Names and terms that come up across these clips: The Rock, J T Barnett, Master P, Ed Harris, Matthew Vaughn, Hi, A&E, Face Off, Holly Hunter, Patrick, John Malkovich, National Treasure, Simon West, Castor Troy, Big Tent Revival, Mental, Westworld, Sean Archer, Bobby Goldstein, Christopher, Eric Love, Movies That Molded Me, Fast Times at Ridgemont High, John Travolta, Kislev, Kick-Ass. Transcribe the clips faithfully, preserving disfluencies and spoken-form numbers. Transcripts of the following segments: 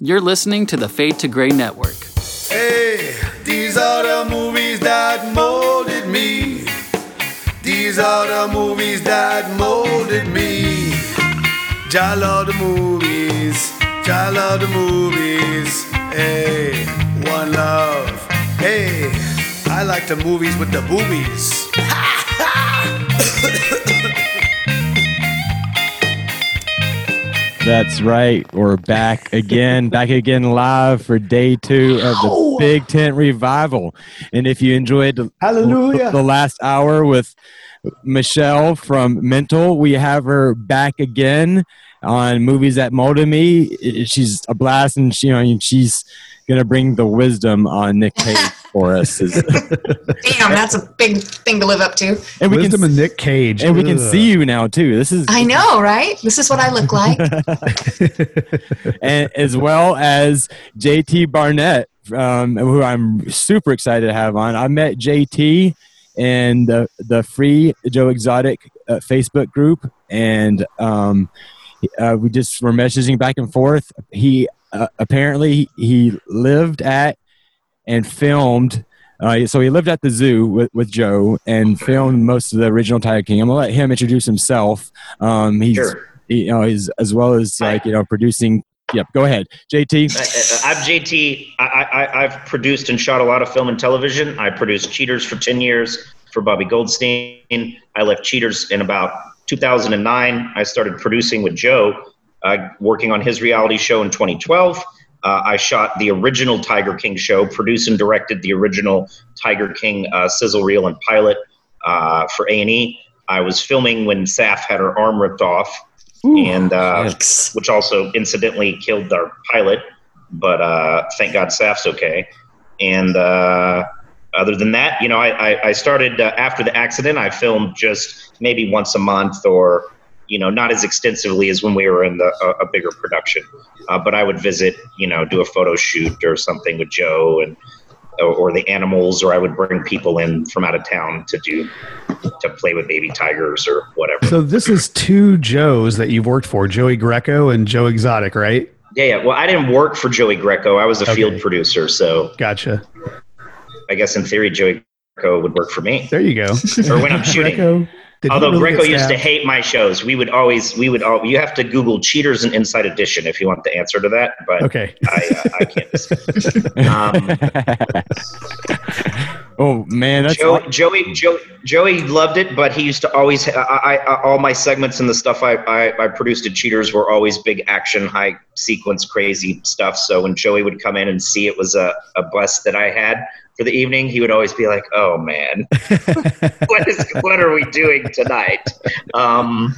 You're listening to the Fade to Grey Network. Hey, these are the movies that molded me. These are the movies that molded me. I love the movies. I love the movies. Hey, one love. Hey, I like the movies with the boobies. Ha ha! That's right. We're back again, back again live for day two of the Big Tent Revival. And if you enjoyed the, Hallelujah. the last hour with Michelle from Mental, we have her back again on Movies That Molded Me. She's a blast, and she, you know, she's going to bring the wisdom on Nic Cage for us. Damn, that's a big thing to live up to. And we wisdom can, and Nic Cage. And Ugh. we can see you now, too. This is I know, right? This is what I look like. And as well as J T Barnett, um, who I'm super excited to have on. I met J T in the, the Free Joe Exotic uh, Facebook group, and um, uh, we just were messaging back and forth. He... Uh, apparently, he lived at and filmed. Uh, so he lived at the zoo with, with Joe and filmed most of the original Tiger King. I'm gonna let him introduce himself. Um, he's, sure. he, you know, he's as well as like you know producing. Yep, go ahead, J T. I, I'm J T. I, I, I've produced and shot a lot of film and television. I produced Cheaters for ten years for Bobby Goldstein. I left Cheaters in about two thousand nine. I started producing with Joe. Uh, working on his reality show in twenty twelve. Uh, I shot the original Tiger King show, produced and directed the original Tiger King uh, sizzle reel and pilot uh, for A and E. I was filming when Saf had her arm ripped off, Ooh, and uh, which also incidentally killed our pilot, but uh, thank God Saf's okay. And uh, other than that, you know, I, I, I started uh, after the accident, I filmed just maybe once a month or you know, not as extensively as when we were in the, uh, a bigger production. Uh, but I would visit, you know, do a photo shoot or something with Joe and or, or the animals, or I would bring people in from out of town to do to play with baby tigers or whatever. So this is two Joes that you've worked for, Joey Greco and Joe Exotic, right? Yeah, yeah. Well, I didn't work for Joey Greco. I was a okay. field producer, so. Gotcha. I guess in theory, Joey Greco would work for me. There you go. Or when I'm shooting. Greco. Did Although really Greco used to hate my shows. We would always, we would all, you have to Google Cheaters and Inside Edition if you want the answer to that. But okay. I, uh, I can't. um, oh, man. That's Joey, awesome. Joey, Joey, Joey loved it, but he used to always, I, I, I, all my segments and the stuff I, I, I produced at Cheaters were always big action, high sequence, crazy stuff. So when Joey would come in and see it was a, a bust that I had for the evening, he would always be like, "Oh man, what is what are we doing tonight?" Um,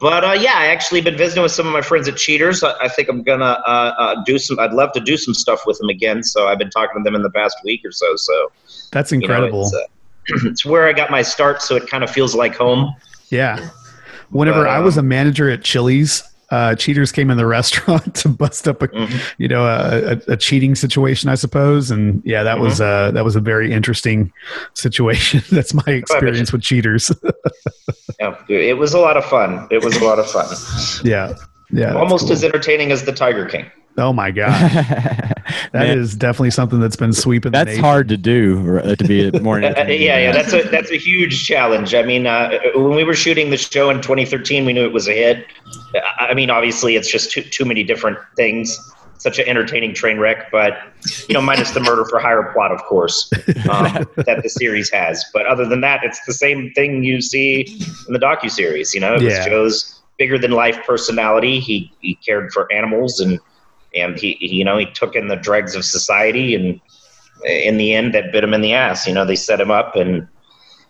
but uh, yeah, I actually been visiting with some of my friends at Cheaters. I, I think I'm gonna uh, uh, do some. I'd love to do some stuff with them again. So I've been talking to them in the past week or so. So that's incredible. You know, it's, uh, it's where I got my start, so it kind of feels like home. Yeah. Whenever but, I was a manager at Chili's. Uh, Cheaters came in the restaurant to bust up a, mm-hmm. you know, a, a, a cheating situation, I suppose. And yeah, that mm-hmm. was uh, that was a very interesting situation. That's my experience with Cheaters. Yeah, it was a lot of fun. It was a lot of fun. yeah, yeah, almost cool. as entertaining as the Tiger King. Oh my god, that Man. is definitely something that's been sweeping. That's the hard to do to be more. yeah, yeah, that's a that's a huge challenge. I mean, uh, when we were shooting the show in twenty thirteen, we knew it was a hit. I mean, obviously, it's just too too many different things. Such an entertaining train wreck, but you know, minus the murder for hire plot, of course, um, that the series has. But other than that, it's the same thing you see in the docuseries. You know, it was yeah. Joe's bigger than life personality. He he cared for animals and. And he, he, you know, he took in the dregs of society, and in the end, that bit him in the ass. You know, they set him up and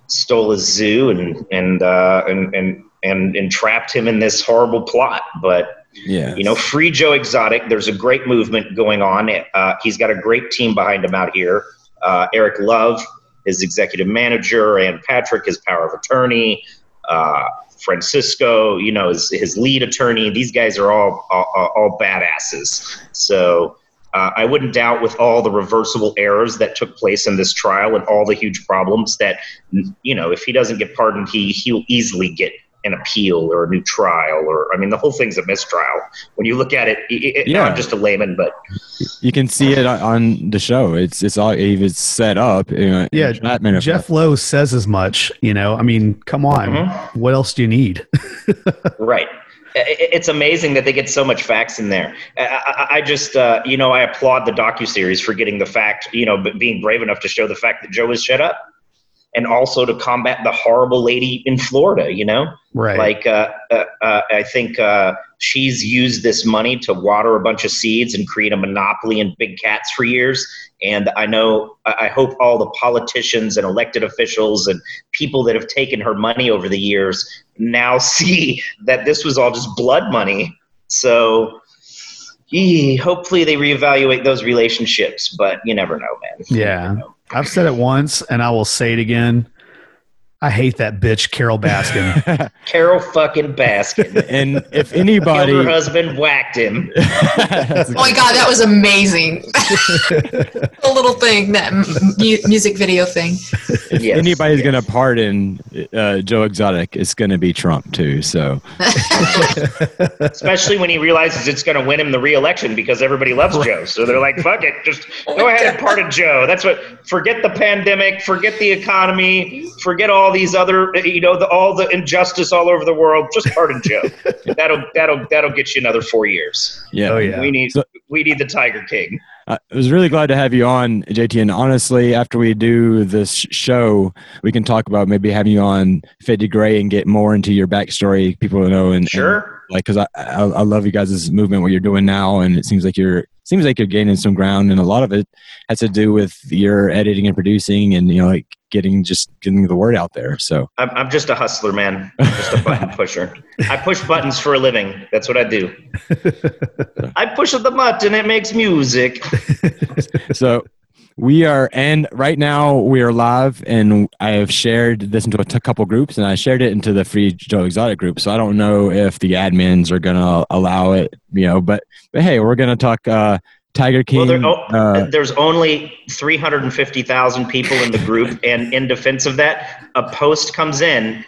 stole his zoo, and and uh, and, and and entrapped him in this horrible plot. But yeah, you know, Free Joe Exotic. There's a great movement going on. Uh, he's got a great team behind him out here. Uh, Eric Love, his executive manager, and Patrick, his power of attorney. Uh, Francisco, you know, his, his lead attorney. These guys are all all, all badasses. So uh, I wouldn't doubt with all the reversible errors that took place in this trial and all the huge problems that, you know, if he doesn't get pardoned, he he'll easily get an appeal or a new trial, or I mean, the whole thing's a mistrial. When you look at it, it yeah. I'm just a layman, but you can see it on the show. It's it's all it's set up. You know, yeah, Jeff Lowe says as much. You know, I mean, come on, mm-hmm. What else do you need? Right. It's amazing that they get so much facts in there. I, I just, uh, you know, I applaud the docuseries for getting the fact, you know, but being brave enough to show the fact that Joe is shut up, and also to combat the horrible lady in Florida, you know? Right. Like, uh, uh, uh, I think uh, she's used this money to water a bunch of seeds and create a monopoly in big cats for years. And I know, I hope all the politicians and elected officials and people that have taken her money over the years now see that this was all just blood money. So gee, hopefully they reevaluate those relationships, but you never know, man. Yeah. You never know. I've said it once, and I will say it again. I hate that bitch, Carol Baskin. Carol fucking Baskin. And if anybody, her husband whacked him. Oh my god, that was amazing! The little thing, that mu- music video thing. If yes, anybody's yes. gonna pardon uh, Joe Exotic, it's gonna be Trump too. So, especially when he realizes it's gonna win him the re-election because everybody loves Joe, so they're like, "Fuck it, just oh go ahead god. and pardon Joe." That's what. Forget the pandemic. Forget the economy. Forget all these other, you know, the, all the injustice all over the world. Just pardon Joe. That'll that'll that'll get you another four years. Yeah, oh, yeah. We need so, we need the Tiger King. I was really glad to have you on, J T. And honestly, after we do this show, we can talk about maybe having you on Fifty Gray and get more into your backstory. People know and sure, and like because I, I I love you guys' movement, what you're doing now, and it seems like you're. Seems like you're gaining some ground, and a lot of it has to do with your editing and producing, and you know, like getting just getting the word out there. So I'm, I'm just a hustler, man. I'm just a button pusher. I push buttons for a living. That's what I do. I push the button, it makes music. So we are, and right now we are live, and I have shared this into a t- couple groups, and I shared it into the Free Joe Exotic group. So I don't know if the admins are gonna allow it, you know. But but hey, we're gonna talk uh, Tiger King. Well, there, oh, uh, there's only three hundred fifty thousand people in the group, and in defense of that, a post comes in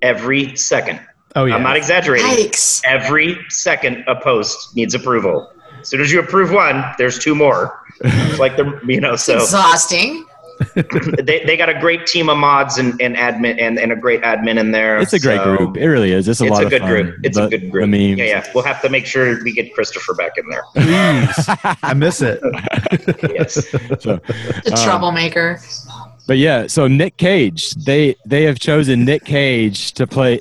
every second. Oh yeah, I'm not exaggerating. Yikes. Every second, a post needs approval. As soon as you approve one, there's two more. It's like they're, you know, so exhausting. they they got a great team of mods and, and admin and, and a great admin in there. It's a great so group. It really is. It's a it's lot a of good fun. group. It's the, a good group. Yeah, yeah. We'll have to make sure we get Christopher back in there. Please, I miss it. Yes, so, the um, troublemaker. But yeah, so Nic Cage, they they have chosen Nic Cage to play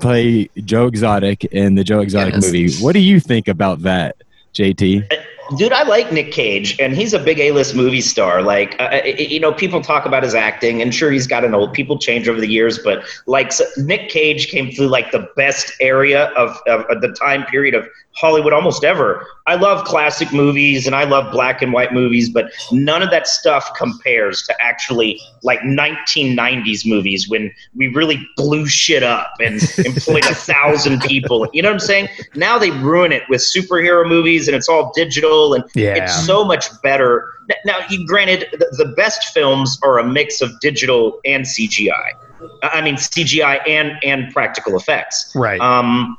play Joe Exotic in the Joe Exotic yes. movie. What do you think about that, J T? I, Dude, I like Nic Cage, and he's a big A-list movie star. Like, uh, you know, people talk about his acting, and sure, he's got an old. People change over the years, but like so Nic Cage came through like the best area of, of, of the time period of Hollywood almost ever. I love classic movies, and I love black and white movies, but none of that stuff compares to actually like nineteen nineties movies when we really blew shit up and employed a thousand people. You know what I'm saying? Now they ruin it with superhero movies, and it's all digital. And yeah. It's so much better. Now, you, granted, the, the best films are a mix of digital and C G I. I mean, C G I and, and practical effects. Right. Um,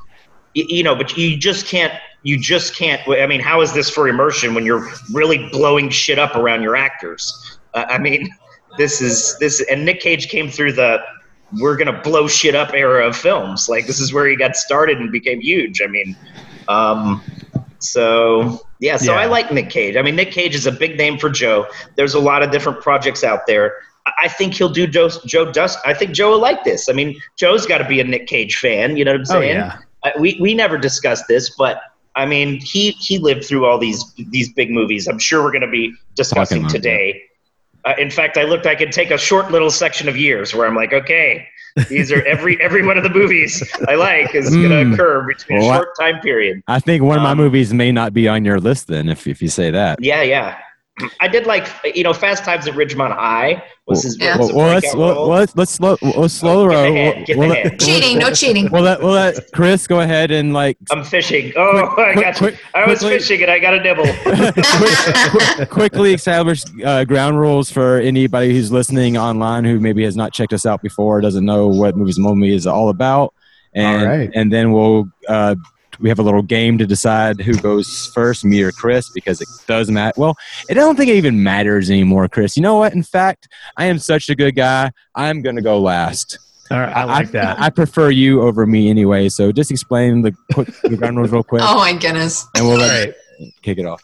you, you know, but you just can't. You just can't. I mean, how is this for immersion when you're really blowing shit up around your actors? Uh, I mean, this is this. And Nic Cage came through the we're gonna blow shit up era of films. Like this is where he got started and became huge. I mean, um, so. Yeah, so yeah. I like Nic Cage. I mean, Nic Cage is a big name for Joe. There's a lot of different projects out there. I think he'll do Joe, Joe Dust. I think Joe will like this. I mean, Joe's got to be a Nic Cage fan. You know what I'm saying? Oh, yeah. I, we we never discussed this, but I mean, he, he lived through all these these big movies. I'm sure we're going to be discussing Talking today. Uh, in fact, I looked. I could take a short little section of years where I'm like, okay, these are every every one of the movies I like is mm. going to occur between well, a short time period. I think one um, of my movies may not be on your list then, if if you say that. Yeah, yeah. I did like you know, Fast Times at Ridgemont High was his. Yeah. Well, well, let's, well, let's let's slow let's slow oh, roll. We'll, we'll we'll cheating, no cheating. Well, let, we'll let Chris go ahead and like. I'm fishing. Oh, quick, I got quick, you. Quick, I was quickly, fishing and I got a nibble. quick, quick, quickly establish uh, ground rules for anybody who's listening online who maybe has not checked us out before, doesn't know what Movies That Molded Me is all about. And, all right. And then we'll uh, we have a little game to decide who goes first, me or Chris, because it does matter. Well, I don't think it even matters anymore, Chris. You know what? In fact, I am such a good guy. I'm going to go last. All right, I like I, that. I prefer you over me anyway. So just explain the quick the ground rules real quick. Oh my goodness! And we'll let right. kick it off.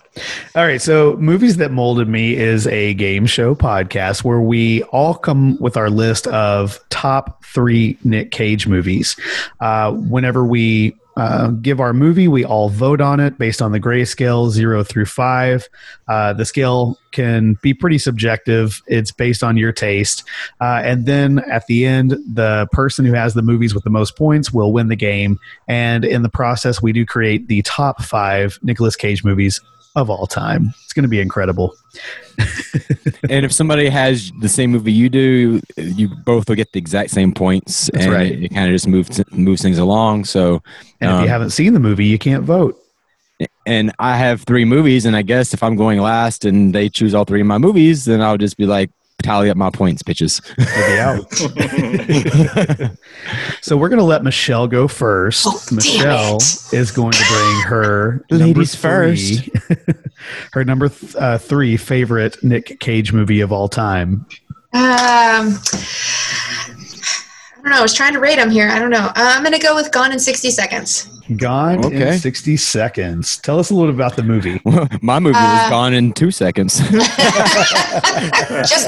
All right. So, Movies That Molded Me is a game show podcast where we all come with our list of top three Nic Cage movies. Uh, whenever we Uh, give our movie, we all vote on it based on the gray scale, zero through five. Uh, the scale can be pretty subjective. It's based on your taste. Uh, and then at the end, the person who has the movies with the most points will win the game. And in the process, we do create the top five Nicolas Cage movies of all time. It's going to be incredible. And if somebody has the same movie you do, you both will get the exact same points. That's and right. It, it kind of just moves moves things along. So, and um, if you haven't seen the movie, you can't vote. And I have three movies, and I guess if I'm going last and they choose all three of my movies, then I'll just be like, tally up my points, bitches. So we're gonna let Michelle go first. Oh, Michelle is going to bring her ladies first. Her number th- uh, three favorite Nic Cage movie of all time. Um, I don't know. I was trying to rate them here. I don't know. Uh, I'm gonna go with Gone in sixty seconds. Gone okay. in sixty seconds. Tell us a little about the movie. Well, my movie uh, was gone in two seconds. Just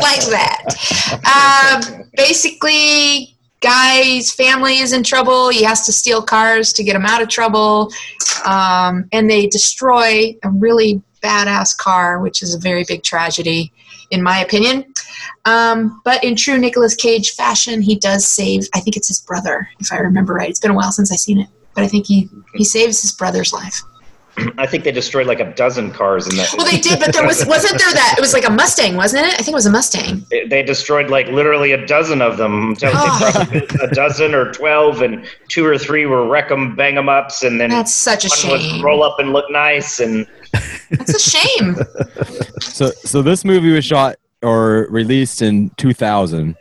like that. Um, basically, guy's family is in trouble. He has to steal cars to get them out of trouble. Um, and they destroy a really badass car, which is a very big tragedy, in my opinion. Um, but in true Nicolas Cage fashion, he does save, I think it's his brother, if I remember right. It's been a while since I've seen it. But I think he, he saves his brother's life. I think they destroyed like a dozen cars in that. Well, they did, but there was wasn't there that it was like a Mustang, wasn't it? I think it was a Mustang. They, they destroyed like literally a dozen of them. Oh. Probably a dozen or twelve, and two or three were wreck 'em, bang 'em ups, and then that's such a one shame. Would roll up and look nice, and that's a shame. So, so this movie was shot or released in two thousand.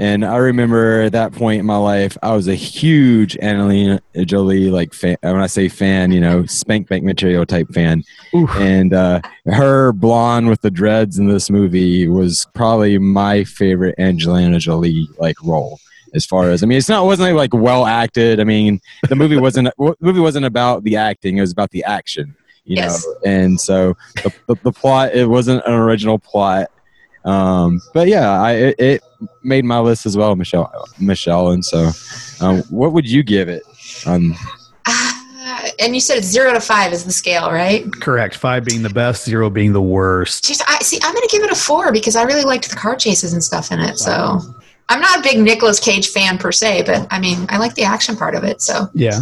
And I remember at that point in my life, I was a huge Angelina Jolie, like, fan. When I say fan, you know, spank bank material type fan. Oof. And uh, her blonde with the dreads in this movie was probably my favorite Angelina Jolie, like, role. As far as, I mean, it's not, it wasn't like well acted. I mean, the movie wasn't, movie wasn't about the acting. It was about the action, you yes. know. And so the, the, the plot, it wasn't an original plot. Um, but yeah, I, it, it made my list as well, Michelle, Michelle. And so, um, what would you give it? Um, uh, and you said it's zero to five is the scale, right? Correct. Five being the best, zero being the worst. Just, I see. I'm going to give it a four because I really liked the car chases and stuff in it. Wow. So I'm not a big Nicolas Cage fan per se, but I mean, I like the action part of it. So yeah.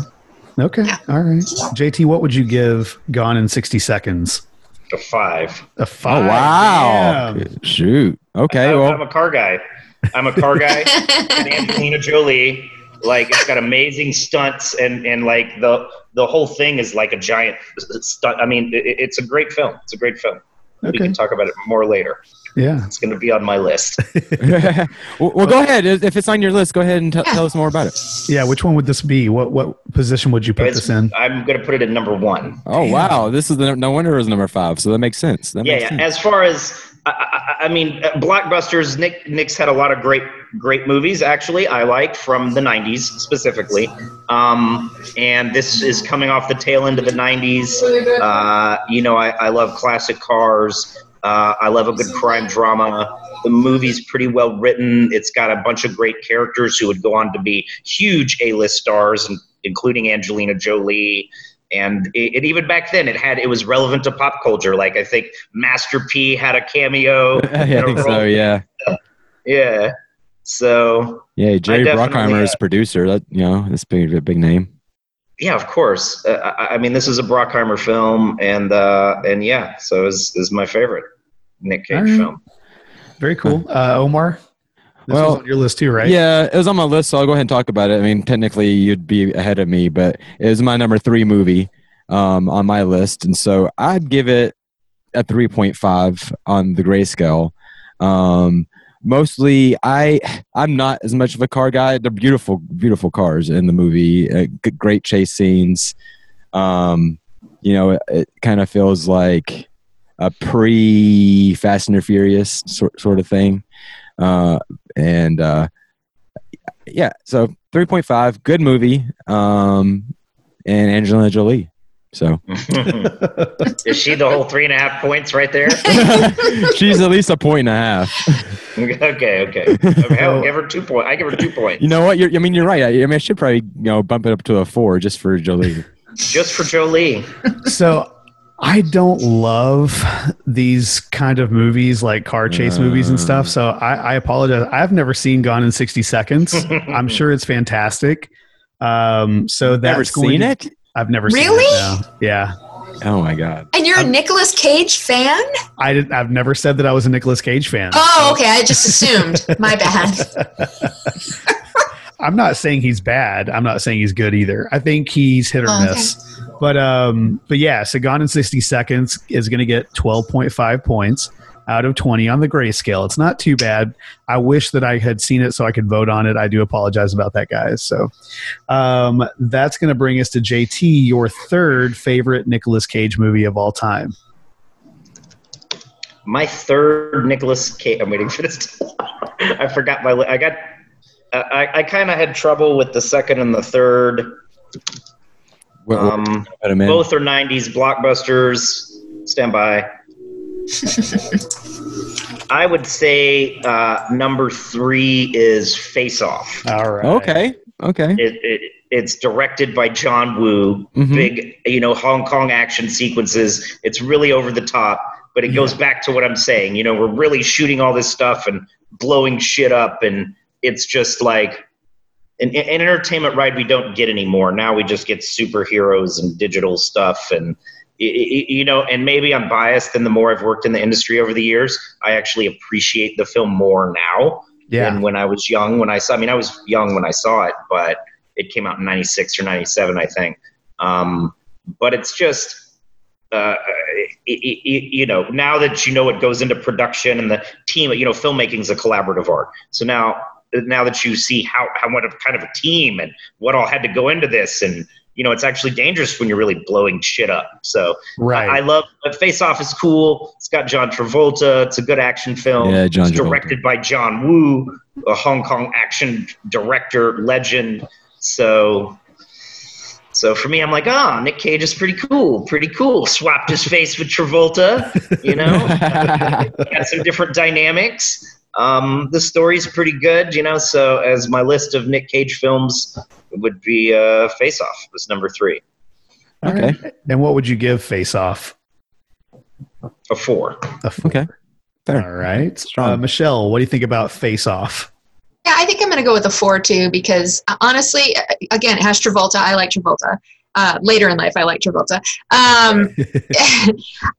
Okay. Yeah. All right. J T, what would you give Gone in sixty seconds? A five. A five. Oh, wow. Yeah. Shoot. Okay. I'm, well. I'm a car guy. I'm a car guy. And Angelina Jolie, like, it's got amazing stunts, and, and like, the the whole thing is like a giant stunt. I mean, it, it's a great film. It's a great film. Okay. We can talk about it more later. Yeah. It's going to be on my list. well, well, well, go ahead. If it's on your list, go ahead and t- yeah. tell us more about it. Yeah. Which one would this be? What what position would you put this in? I'm going to put it in number one. Oh, damn. Wow. This is the, no wonder it was number five. So that makes sense. That yeah, makes yeah. sense. As far as, I, I, I mean, blockbusters, Nick, Nick's had a lot of great, great movies, actually, I like, from the nineties specifically. Um, and this is coming off the tail end of the nineties. Uh, you know, I, I love classic cars. Uh, I love a good crime drama. The movie's pretty well written. It's got a bunch of great characters who would go on to be huge A-list stars, including Angelina Jolie. And it, it, even back then, it had it was relevant to pop culture. Like, I think Master P had a cameo. I a think role. So, yeah. Yeah. So. Yeah, Jerry Bruckheimer's uh, producer. That, you know, that's a big name. Yeah, of course. Uh, I, I mean, this is a Bruckheimer film, and uh, and yeah, so is is my favorite Nic Cage right. film. Very cool, uh, Omar. This well, was on your list too, right? Yeah, it was on my list, so I'll go ahead and talk about it. I mean, technically, you'd be ahead of me, but it was my number three movie um, on my list, and so I'd give it a three point five on the grayscale. Um, mostly I I'm not as much of a car guy. They're beautiful, beautiful cars in the movie. Uh, great chase scenes. Um, you know, it, it kind of feels like a pre Fast and Furious sort sort of thing. Uh, and uh, yeah, so three point five, good movie. Um, and Angelina Jolie. So is she the whole three and a half points right there? She's at least a point and a half. Okay, okay. I would give her two points. I give her two points. You know what? You're, I mean, you're right. I, I mean, I should probably, you know, bump it up to a four just for Jolie. Just for Jolie. So I don't love these kind of movies, like car chase uh, movies and stuff. So I, I apologize. I've never seen Gone in sixty Seconds. I'm sure it's fantastic. Um, so that's never seen to, it. I've never really? seen it. Really? No. Yeah. Oh my God. And you're I'm, a Nicolas Cage fan? I did, I've never said that I was a Nicolas Cage fan. Oh, okay. I just assumed. My bad. I'm not saying he's bad. I'm not saying he's good either. I think he's hit or oh, miss. Okay. But um, but yeah, so Gone in sixty Seconds is going to get twelve point five points out of twenty on the grayscale. It's not too bad. I wish that I had seen it so I could vote on it. I do apologize about that, guys. So um, that's going to bring us to J T, your third favorite Nicolas Cage movie of all time. My third Nicolas Cage. I'm waiting for this. To- I forgot my. Li- I got. Uh, I, I kind of had trouble with the second and the third. Um, both are nineties blockbusters. Stand by. I would say uh, number three is Face Off. All right. Okay. Okay. It, it, it's directed by John Woo. Mm-hmm. Big, you know, Hong Kong action sequences. It's really over the top, but it yeah. goes back to what I'm saying. You know, we're really shooting all this stuff and blowing shit up, and it's just like an, an entertainment ride we don't get anymore. Now we just get superheroes and digital stuff, and you know, and maybe I'm biased. And the more I've worked in the industry over the years, I actually appreciate the film more now yeah. than when I was young. When I saw, I mean, I was young when I saw it, but it came out in ninety-six or ninety-seven, I think. Um, but it's just. Uh, it, it, you know, now that you know what goes into production and the team, you know, filmmaking is a collaborative art. So now, now that you see how, how what kind of a team and what all had to go into this, and you know, it's actually dangerous when you're really blowing shit up. So right. I, I love Face Off is cool. It's got John Travolta. It's a good action film. Yeah, John it's directed Travolta. by John Woo, a Hong Kong action director legend. So. So for me, I'm like, oh, Nic Cage is pretty cool, pretty cool. Swapped his face with Travolta, you know, got some different dynamics. Um, the story's pretty good, you know, so as my list of Nic Cage films would be uh, Face Off was number three. Okay. Right. And what would you give Face Off? A four. A four. Okay. Fair. All right. Uh, Michelle, what do you think about Face Off? Yeah, I think I'm going to go with a four, too, because uh, honestly, again, it has Travolta. I like Travolta. Uh, later in life, I like Travolta. Um,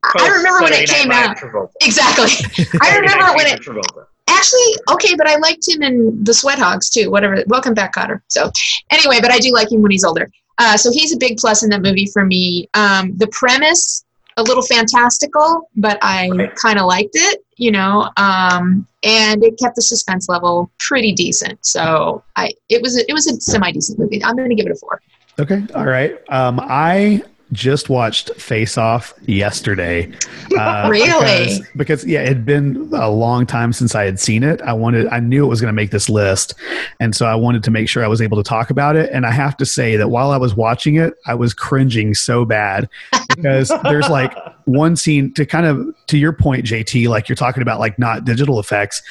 I remember when it came out. Travolta. Exactly. I remember when it... Travolta. Actually, okay, but I liked him in The Sweat Hogs, too. Whatever. Welcome back, Cotter. So, anyway, but I do like him when he's older. Uh, so he's a big plus in that movie for me. Um, the premise, a little fantastical, but I right. kind of liked it, you know, um, and it kept the suspense level pretty decent. So I, it was, a, it was a semi-decent movie. I'm going to give it a four. Okay. All right. Um, I just watched Face Off yesterday. Uh, really? Because, because yeah, it had been a long time since I had seen it. I wanted, I knew it was going to make this list. And so I wanted to make sure I was able to talk about it. And I have to say that while I was watching it, I was cringing so bad because there's like one scene to kind of, to your point, J T, like you're talking about like not digital effects.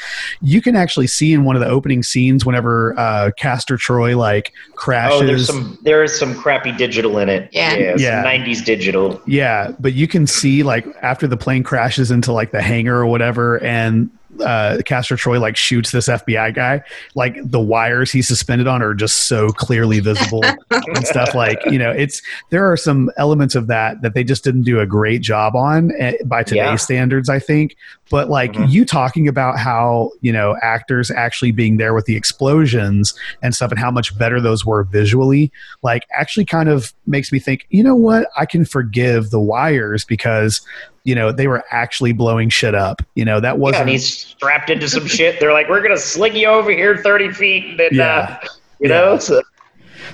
You can actually see in one of the opening scenes whenever uh, Castor Troy like crashes. Oh, there's some, there is some crappy digital in it. Yeah. Yeah. yeah. nineties digital. Yeah. But you can see like after the plane crashes into like the hangar or whatever, and uh, Castor Troy like shoots this F B I guy, like the wires he's suspended on are just so clearly visible and stuff like, you know, it's, there are some elements of that that they just didn't do a great job on by today's yeah. standards, I think. But like mm-hmm. you talking about how, you know, actors actually being there with the explosions and stuff and how much better those were visually, like actually kind of makes me think, you know what, I can forgive the wires because you know, they were actually blowing shit up. You know, that wasn't. Yeah, and he's strapped into some shit. They're like, we're going to sling you over here thirty feet. And then, yeah. uh, you yeah. know, so.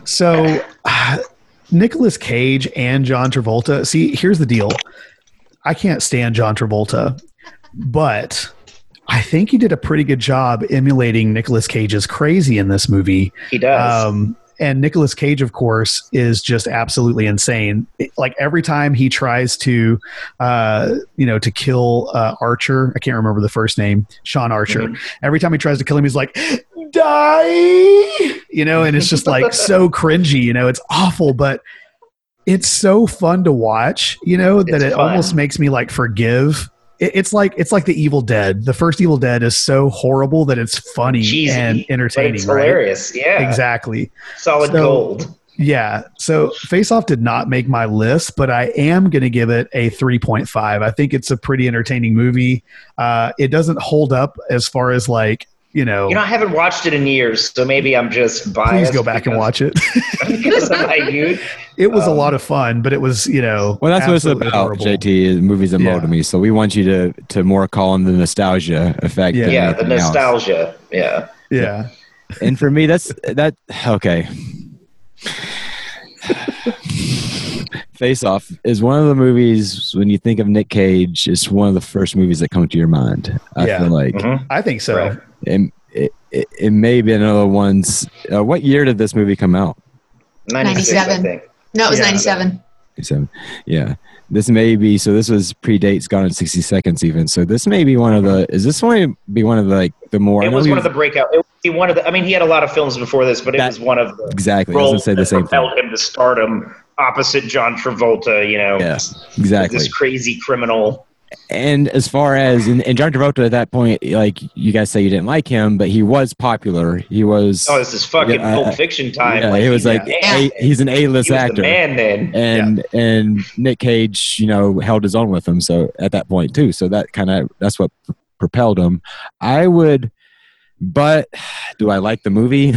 So uh, Nicolas Cage and John Travolta. See, here's the deal. I can't stand John Travolta, but I think he did a pretty good job emulating Nicolas Cage's crazy in this movie. He does. Um, and Nicolas Cage, of course, is just absolutely insane. It, like every time he tries to, uh, you know, to kill uh, Archer, I can't remember the first name, Sean Archer. Mm-hmm. Every time he tries to kill him, he's like, die, you know, and it's just like so cringy, you know, it's awful, but it's so fun to watch, you know, that it's it fun. Almost makes me like forgive. It's like it's like the Evil Dead. The first Evil Dead is so horrible that it's funny Cheesy, and entertaining. It's hilarious. Right? Yeah, exactly. Solid so, gold. Yeah. So Face Off did not make my list, but I am going to give it a three point five. I think it's a pretty entertaining movie. Uh, it doesn't hold up as far as like, you know. You know, I haven't watched it in years, so maybe I'm just biased. Please go back because, and watch it. Because I'm like, dude. It was um, a lot of fun, but it was, you know. Well, that's what it's about, horrible. J T, is movies that molded yeah. me. So we want you to to more call on the nostalgia effect. Yeah, yeah the nostalgia. Else. Yeah. Yeah. And for me, that's, that, okay. Face Off is one of the movies, when you think of Nic Cage, it's one of the first movies that come to your mind. I yeah. feel like. Mm-hmm. I think so. Right. It, it, it, it may be another one's. Uh, what year did this movie come out? ninety-seven. I think. No, it was yeah. ninety-seven. ninety-seven. Yeah. This may be, so this was predates Gone in sixty seconds even. So this may be one of the, is this going to be one of the, like, the more. It was one of the breakout. It was one of the, I mean, he had a lot of films before this, but it that, was one of the. Exactly. I was going to say the same thing. Propelled him to stardom opposite John Travolta, you know. Yes, exactly. This crazy criminal. And as far as and, and John Travolta at that point, like you guys say, you didn't like him, but he was popular. He was oh, this is fucking yeah, Pulp Fiction time. Yeah, like, it was like yeah. a, he's an A-list he was actor, the man then. And yeah. and Nic Cage, you know, held his own with him. So at that point too, so that kind of that's what pr- propelled him. I would, but do I like the movie?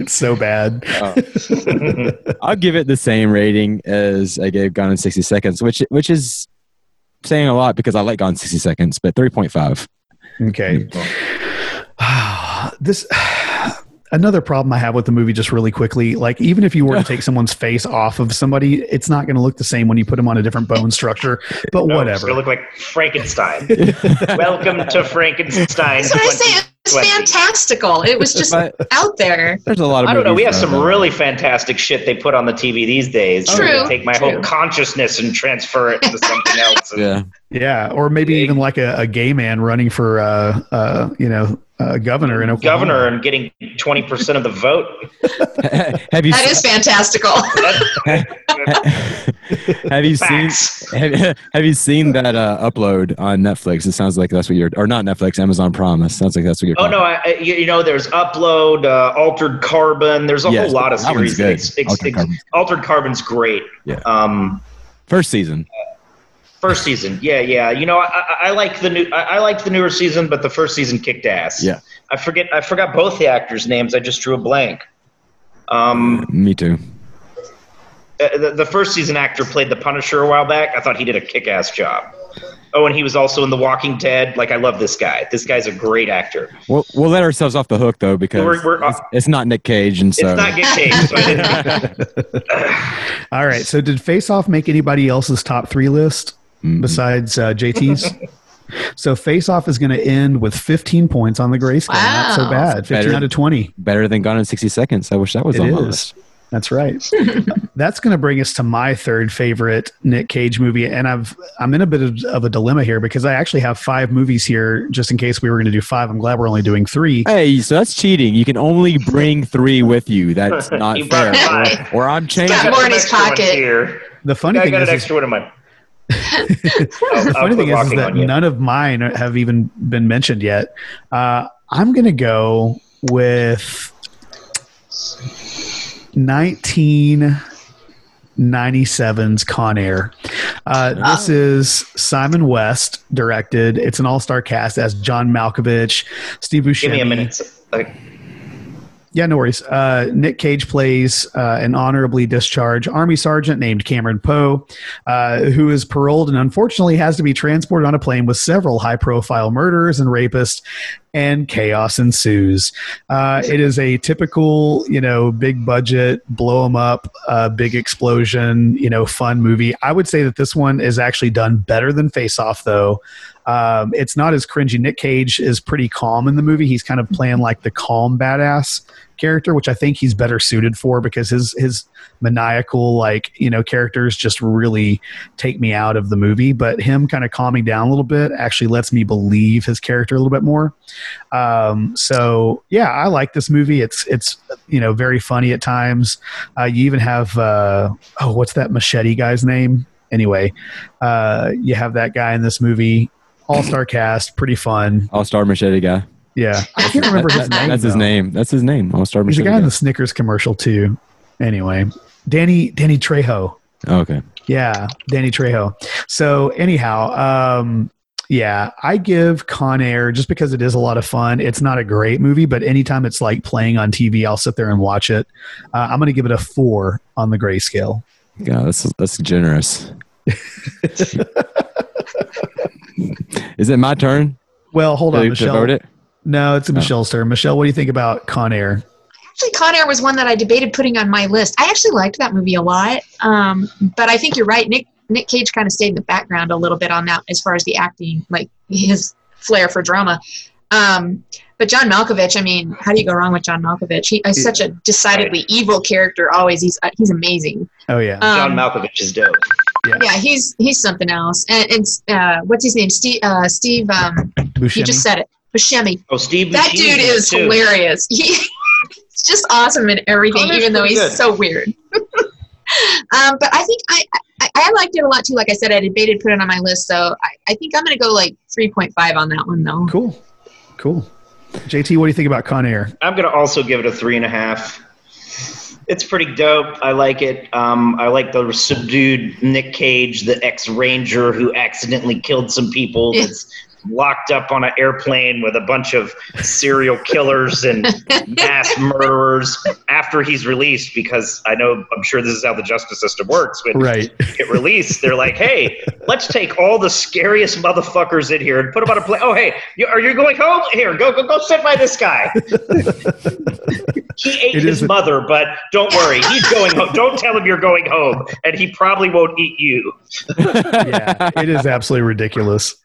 It's so bad. Oh. I'll give it the same rating as I gave Gone in sixty Seconds, which which is. Saying a lot because I like Gone sixty Seconds, but three point five. Okay. This another problem I have with the movie, just really quickly, like even if you were to take someone's face off of somebody, it's not going to look the same when you put them on a different bone structure, but no, whatever. It's going to look like Frankenstein. Welcome to Frankenstein. That's what I say. It was fantastical. It was just but, out there. There's a lot of I don't know. We have some there. Really fantastic shit they put on the T V these days. True. They take my True. Whole consciousness and transfer it to something else. Yeah. Yeah. Or maybe even like a, a gay man running for, uh, uh, you know, Uh, governor in Oklahoma. Governor and getting twenty percent of the vote. Have you that seen, is fantastical. have you Facts. seen have, have you seen that uh, upload on Netflix? It sounds like that's what you're or not Netflix, Amazon Prime. It sounds like that's what you're Oh talking. no, I, you, you know there's Upload, uh, Altered Carbon. There's a yes, whole lot of series. That ex, ex, Altered, ex, Carbon. Altered Carbon's great. Yeah. Um, first season. First season, yeah, yeah. You know, I, I like the new, I, I liked the newer season, but the first season kicked ass. Yeah, I forget, I forgot both the actors' names. I just drew a blank. Um, me too. The, the first season actor played the Punisher a while back. I thought he did a kick-ass job. Oh, and he was also in The Walking Dead. Like, I love this guy. This guy's a great actor. We'll, we'll let ourselves off the hook, though, because we're, we're, it's, it's not Nic Cage. And so. It's not Nic Cage. So I didn't All right, so did Face Off make anybody else's top three list? Besides uh, J T's. So Face Off is going to end with fifteen points on the grayscale. Wow. Not so bad. fifteen better, out of twenty. Better than Gone in sixty Seconds. I wish that was it on my list. That's right. That's going to bring us to my third favorite Nic Cage movie. And I've, I'm in a bit of, of a dilemma here because I actually have five movies here just in case we were going to do five. I'm glad we're only doing three. Hey, so that's cheating. You can only bring three with you. That's not fair. Or, or I'm changing. He's got more in his pocket. Here. The funny I thing got is, an extra one in my the funny thing is, is that none of mine have even been mentioned yet. Uh, I'm going to go with nineteen ninety-seven's Con Air. Uh, oh. This is Simon West directed. It's an all-star cast as John Malkovich, Steve Buscemi. Give me a minute. Like, Yeah, no worries. Uh, Nic Cage plays uh, an honorably discharged Army sergeant named Cameron Poe, uh, who is paroled and unfortunately has to be transported on a plane with several high-profile murderers and rapists, and chaos ensues. Uh, it is a typical, you know, big budget, blow them up, uh, big explosion, you know, fun movie. I would say that this one is actually done better than Face Off, though. Um, it's not as cringy. Nic Cage is pretty calm in the movie. He's kind of playing like the calm badass character, which I think he's better suited for, because his his maniacal, like, you know, characters just really take me out of the movie. But him kind of calming down a little bit actually lets me believe his character a little bit more. Um, so yeah, I like this movie. It's it's you know, very funny at times. Uh, you even have uh, oh, what's that machete guy's name? Anyway, uh, you have that guy in this movie. All-star cast, pretty fun. All-star machete guy. Yeah, I can't remember his name. That's though. his name. That's his name. I'll start. He's the guy, guy in the Snickers commercial too. Anyway, Danny Danny Trejo. Oh, okay. Yeah, Danny Trejo. So anyhow, um, yeah, I give Con Air just because it is a lot of fun. It's not a great movie, but anytime it's like playing on T V, I'll sit there and watch it. Uh, I'm going to give it a four on the grayscale. Yeah, that's that's generous. Is it my turn? Well, hold Did on, Michelle. Vote it? No, it's a Michelle's turn. Michelle, what do you think about Con Air? Actually, Con Air was one that I debated putting on my list. I actually liked that movie a lot, um, but I think you're right. Nick Nick Cage kind of stayed in the background a little bit on that as far as the acting, like his flair for drama. Um, but John Malkovich, I mean, how do you go wrong with John Malkovich? He, he's such a decidedly evil character always. He's uh, he's amazing. Oh, yeah. Um, John Malkovich is dope. Yeah. yeah, he's he's something else. And, and uh, what's his name? Steve, uh, Steve um, you just said it. Buscemi. Oh, Steve Buscemi. That dude is too. hilarious. He, he's just awesome in everything, oh, even though he's good. so weird. um, but I think I, I, I liked it a lot, too. Like I said, I debated putting it on my list, so I, I think I'm going to go like three point five on that one, though. Cool. Cool. J T, what do you think about Con Air? I'm going to also give it a three and a half. It's pretty dope. I like it. Um, I like the subdued Nic Cage, the ex-ranger who accidentally killed some people. It's locked up on an airplane with a bunch of serial killers and mass murderers after he's released, because I know, I'm sure this is how the justice system works. When right. you get released, they're like, hey, let's take all the scariest motherfuckers in here and put them on a plane. Oh, hey, you, are you going home? Here, go, go, go sit by this guy. He ate his a- mother, but don't worry, he's going home. Don't tell him you're going home, and he probably won't eat you. Yeah, it is absolutely ridiculous.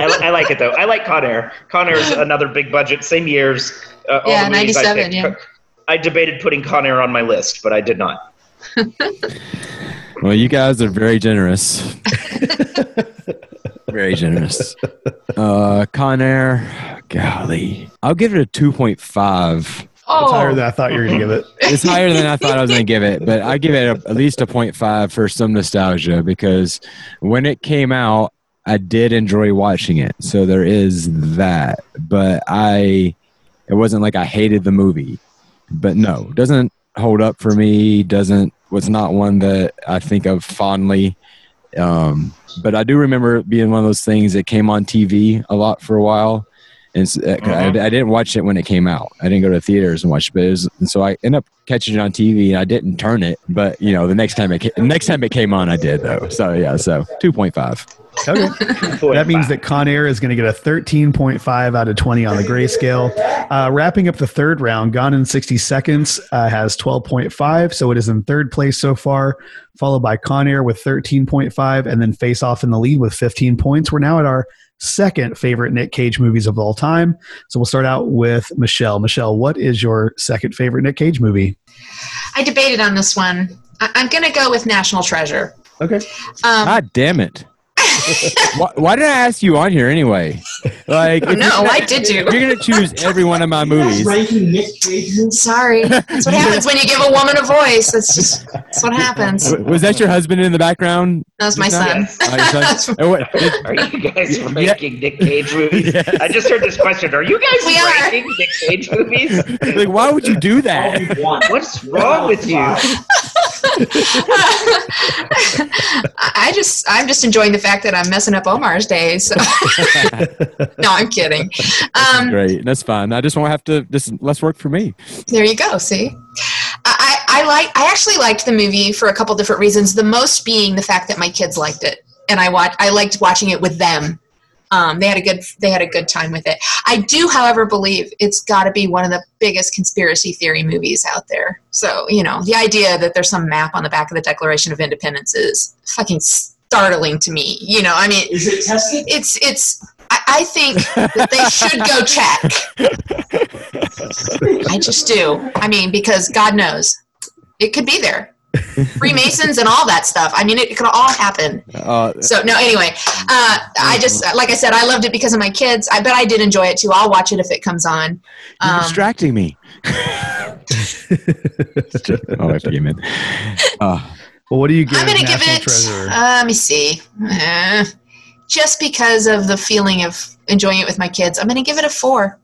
I, I like it, though. I like Con Air. Con Air is another big budget, same years. Uh, yeah, ninety-seven, I yeah. I debated putting Con Air on my list, but I did not. Well, you guys are very generous. Very generous. Uh, Con Air, golly. I'll give it a two point five. Oh. It's higher than I thought you were going to give it. It's higher than I thought I was going to give it, but I give it a, at least a point five for some nostalgia, because when it came out, I did enjoy watching it. So there is that, but I, it wasn't like I hated the movie, but no, doesn't hold up for me. Doesn't, was not one that I think of fondly. Um, but I do remember it being one of those things that came on T V a lot for a while. And so, uh-huh. I, I didn't watch it when it came out. I didn't go to theaters and watch it. But it was, and so I ended up catching it on T V, and I didn't turn it. But you know, the next time it came, next time it came on, I did though. So yeah, so two point five. Okay, that means that Con Air is going to get a thirteen point five out of twenty on the grayscale. Uh, wrapping up the third round, Gone in sixty Seconds uh, has twelve point five, so it is in third place so far, followed by Con Air with thirteen point five, and then Face Off in the lead with fifteen points. We're now at our second favorite Nic Cage movies of all time. So we'll start out with Michelle. Michelle, what is your second favorite Nic Cage movie? I debated on this one. I- I'm going to go with National Treasure. Okay. Um, God damn it. why, why did I ask you on here anyway? Like, no, gonna, why did you? You're going to choose every one of my movies. Sorry. That's what happens when you give a woman a voice. That's just that's what happens. Was that your husband in the background? That was my son. Are you guys ranking yeah. Nic Cage movies? Yes. I just heard this question. Are you guys we ranking are. Nic Cage movies? Like, why would you do that? What's wrong with you? I just, I'm just enjoying the fact that I'm messing up Omar's day. So. No, I'm kidding. Um, Great. That's fine. I just won't have to, just less work for me. There you go. See, I, I like, I actually liked the movie for a couple different reasons. The most being the fact that my kids liked it, and I watch, I liked watching it with them. Um, they had a good, they had a good time with it. I do, however, believe it's got to be one of the biggest conspiracy theory movies out there. So, you know, the idea that there's some map on the back of the Declaration of Independence is fucking startling to me. You know, I mean, is it tested? It's, it's, I, I think that they should go check. I just do. I mean, because God knows it could be there. Freemasons and all that stuff. I mean, it, it could all happen. Uh, so no, anyway, uh, I just, like I said, I loved it because of my kids. I bet I did enjoy it too. I'll watch it if it comes on. Um, you're distracting me. Oh, I forgive me. Uh, well, what do you give? I'm going to give it. Uh, let me see. Uh, just because of the feeling of enjoying it with my kids, I'm going to give it a four.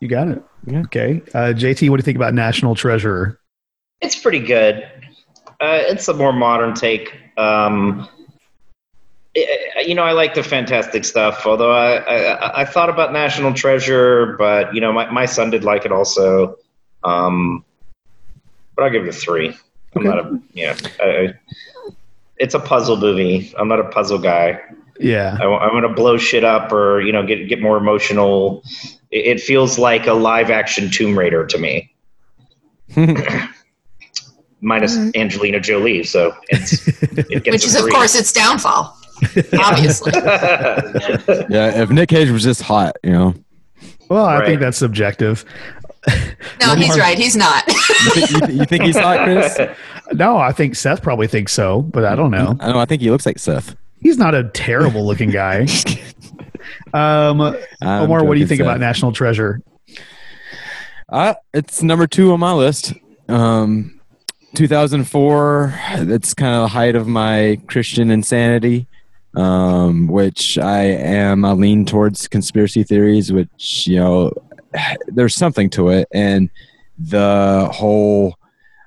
You got it. Yeah. Okay, uh, J T, what do you think about National Treasure? It's pretty good. Uh, it's a more modern take. Um, it, you know, I like the fantastic stuff, although I, I, I thought about National Treasure, but, you know, my, my son did like it also. Um, but I'll give it a three. Okay. I'm not a, you know, I, it's a puzzle movie. I'm not a puzzle guy. Yeah. I, I'm going to blow shit up or, you know, get, get more emotional. It, it feels like a live action Tomb Raider to me. Minus mm-hmm. Angelina Jolie, so it's, it gets which is, of course, its downfall. Obviously, yeah. If Nic Cage was just hot, you know. Well, I right. think that's subjective. No, Omar, he's right. He's not. you, think, you, th- you think he's hot, Chris? No, I think Seth probably thinks so, but I don't know. I know. I think he looks like Seth. He's not a terrible-looking guy. um, I'm Omar, what do you think Seth. about National Treasure? Uh, it's number two on my list. Um. two thousand four, that's kind of the height of my Christian insanity, um, which I am, I lean towards conspiracy theories, which, you know, there's something to it. And the whole,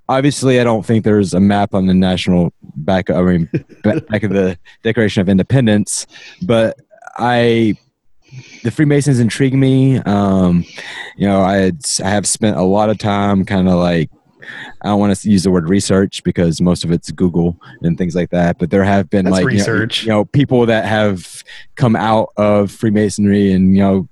obviously, I don't think there's a map on the national back, I mean, back of the Declaration of Independence, but I... the Freemasons intrigue me. Um, you know, I, I have spent a lot of time kind of like, I don't want to use the word research because most of it's Google and things like that. But there have been That's like research. You know, you know, people that have come out of Freemasonry and, you know,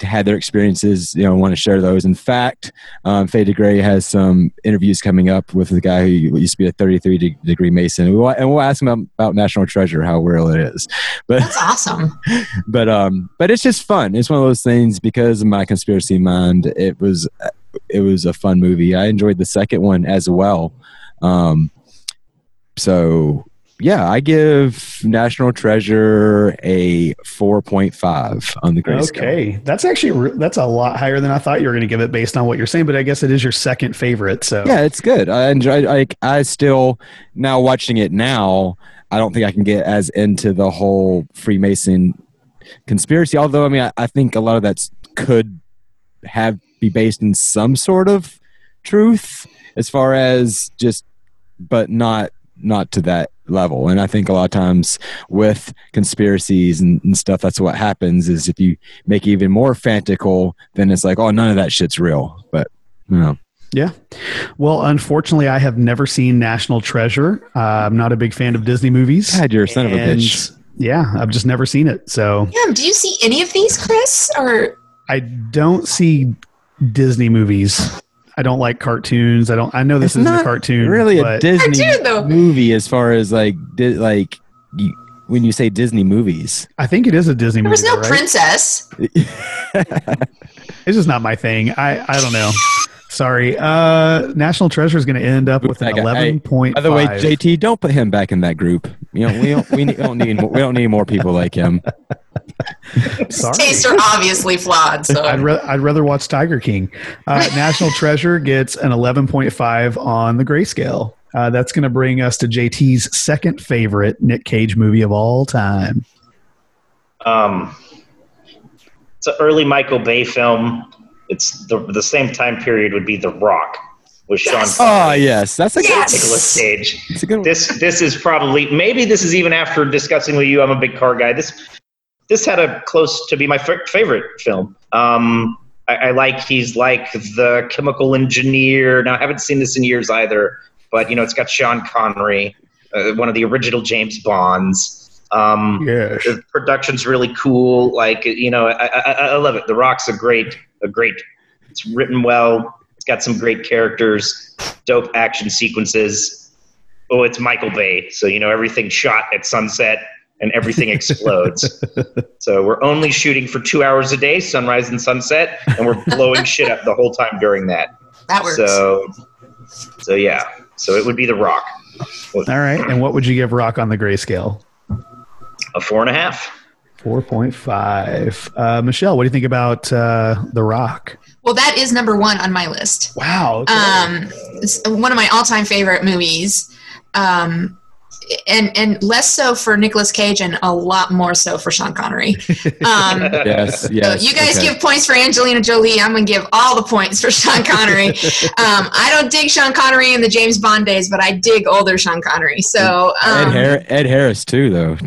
had their experiences, you know, want to share those. In fact, um, Faye DeGray has some interviews coming up with the guy who used to be a thirty-three degree Mason. And we'll, and we'll ask him about, about National Treasure, how real it is. But, That's awesome. But, um, but it's just fun. It's one of those things because of my conspiracy mind, it was... it was a fun movie. I enjoyed the second one as well. Um, so yeah, I give National Treasure a four point five on the grayscale. Okay. Scale. That's actually, that's a lot higher than I thought you were going to give it based on what you're saying, but I guess it is your second favorite. So yeah, it's good. I enjoyed, like I still now watching it now, I don't think I can get as into the whole Freemason conspiracy. Although, I mean, I, I think a lot of that's could have, be based in some sort of truth as far as just, but not not to that level. And I think a lot of times with conspiracies and, and stuff, that's what happens is if you make it even more fantastical, then it's like, oh, none of that shit's real. But, you know. Yeah. Well, unfortunately, I have never seen National Treasure. Uh, I'm not a big fan of Disney movies. God, you're a son and, of a bitch. Yeah, I've just never seen it. So. Yeah, do you see any of these, Chris? Or I don't see... Disney movies. I don't like cartoons. I don't. I know this it's isn't a cartoon. Really, a Disney do, movie as far as like di- like you, when you say Disney movies. I think it is a Disney movie. There was movie, no right? princess. It's just not my thing. I I don't know. Sorry. Uh, National Treasure is going to end up with an eleven point five. By the way, J T, don't put him back in that group. You know, we don't we don't need we don't need more people like him. His tastes are obviously flawed. So I'd, re- I'd rather watch Tiger King. Uh, National Treasure gets an eleven point five on the grayscale. Uh, that's going to bring us to J T's second favorite Nic Cage movie of all time. Um, it's an early Michael Bay film. It's the the same time period would be The Rock. with yes. Sean Connery. Oh, yes. That's a good yes. Nicolas Cage. It's a good one. This, this is probably, maybe this is even after discussing with you, I'm a big car guy. This this had a close to be my f- favorite film. Um, I, I like, he's like the chemical engineer. Now, I haven't seen this in years either, but, you know, it's got Sean Connery, uh, one of the original James Bonds. Um, yes. The production's really cool. Like, you know, I, I, I love it. The Rock's a great, a great, it's written well. It's got some great characters, dope action sequences. Oh, it's Michael Bay. So, you know, everything shot at sunset and everything explodes. So we're only shooting for two hours a day, sunrise and sunset. And we're blowing shit up the whole time during that. That works. So, so yeah. So it would be The Rock. All right. And what would you give Rock on the grayscale? A four and a half. four point five. Uh, Michelle, what do you think about uh, The Rock? Well, that is number one on my list. Wow. Okay. Um, it's one of my all-time favorite movies. Um, and and less so for Nicolas Cage and a lot more so for Sean Connery. Um, yes, yes. So you guys okay. give points for Angelina Jolie. I'm going to give all the points for Sean Connery. um, I don't dig Sean Connery in the James Bond days, but I dig older Sean Connery. So um, Ed, Har- Ed Harris, too, though.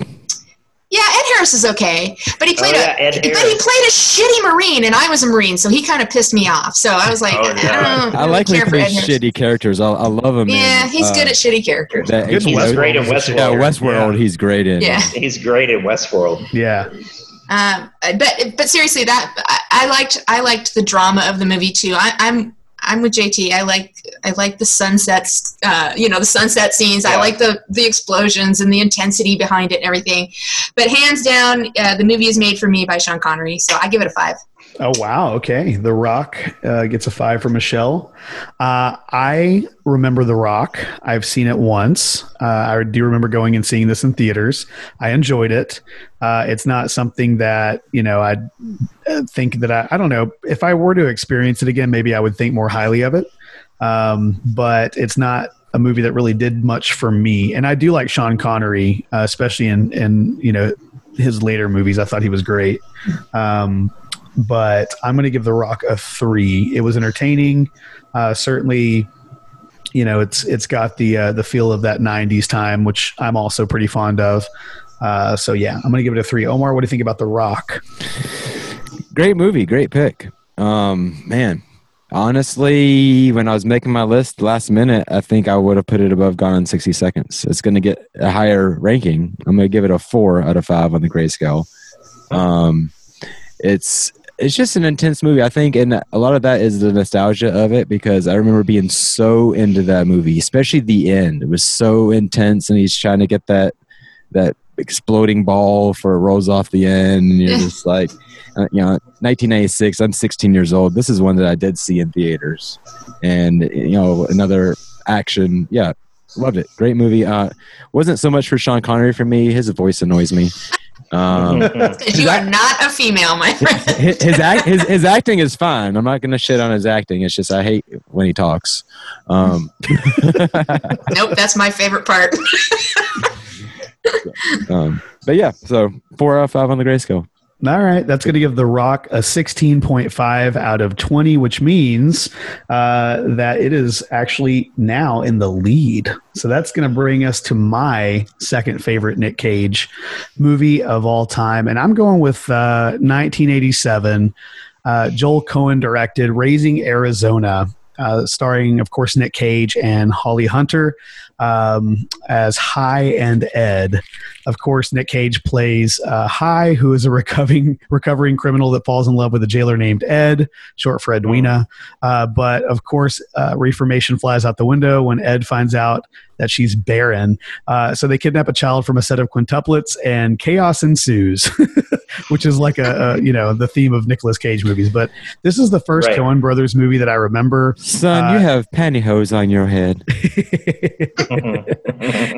Yeah, Ed Harris is okay, but he played oh, yeah, a but he played a shitty Marine, and I was a Marine, so he kind of pissed me off. So I was like, oh, no. I don't. Really I like when he plays shitty characters. I, I love him. Yeah, in, he's uh, good at shitty characters. That, he's he's great in Westworld. Yeah, Westworld. Yeah. He's great in. Yeah, he's great in Westworld. Yeah. Um, but but seriously, that I, I liked I liked the drama of the movie too. I, I'm. I'm with J T. I like I like the sunsets, uh, you know, the sunset scenes. Yeah. I like the, the explosions and the intensity behind it and everything. But hands down, uh, the movie is made for me by Sean Connery, so I give it a five. Oh, wow. Okay. The Rock uh, gets a five from Michelle. Uh, I remember The Rock. I've seen it once. Uh, I do remember going and seeing this in theaters. I enjoyed it. Uh, it's not something that, you know, I think that I, I don't know. If I were to experience it again, maybe I would think more highly of it. Um, but it's not a movie that really did much for me. And I do like Sean Connery, uh, especially in, in, you know, his later movies. I thought he was great. Um, But I'm going to give The Rock a three. It was entertaining. Uh, certainly, you know, it's it's got the uh, the feel of that nineties time, which I'm also pretty fond of. Uh, so, yeah, I'm going to give it a three. Omar, what do you think about The Rock? Great movie. Great pick. Um, man, honestly, when I was making my list last minute, I think I would have put it above Gone in sixty Seconds. It's going to get a higher ranking. I'm going to give it a four out of five on the grayscale. Um, it's... It's just an intense movie, I think, and a lot of that is the nostalgia of it, because I remember being so into that movie, especially the end. It was so intense, and he's trying to get that that exploding ball for it rolls off the end, and you're just like, you know, nineteen ninety-six, I'm sixteen years old. This is one that I did see in theaters, and, you know, another action. Yeah, loved it. Great movie. Uh, wasn't so much for Sean Connery for me. His voice annoys me. Um, you are not a female, my friend. his, his, act, his his acting is fine. I'm not going to shit on his acting. It's just I hate when he talks. Um, nope, that's my favorite part. um, but yeah, so four out of five on the grayscale. All right, that's going to give The Rock a sixteen point five out of twenty, which means uh, that it is actually now in the lead. So that's going to bring us to my second favorite Nic Cage movie of all time. And I'm going with uh, nineteen eighty-seven. Uh, Joel Coen directed Raising Arizona, uh, starring, of course, Nic Cage and Holly Hunter um, as Hi and Ed. Of course, Nic Cage plays uh, Hi, who is a recovering recovering criminal that falls in love with a jailer named Ed, short for Edwina. Uh, but, of course, uh, reformation flies out the window when Ed finds out that she's barren. Uh, so they kidnap a child from a set of quintuplets, and chaos ensues, which is like a, a you know the theme of Nicolas Cage movies. But this is the first right. Coen Brothers movie that I remember. Son, uh, you have pantyhose on your head.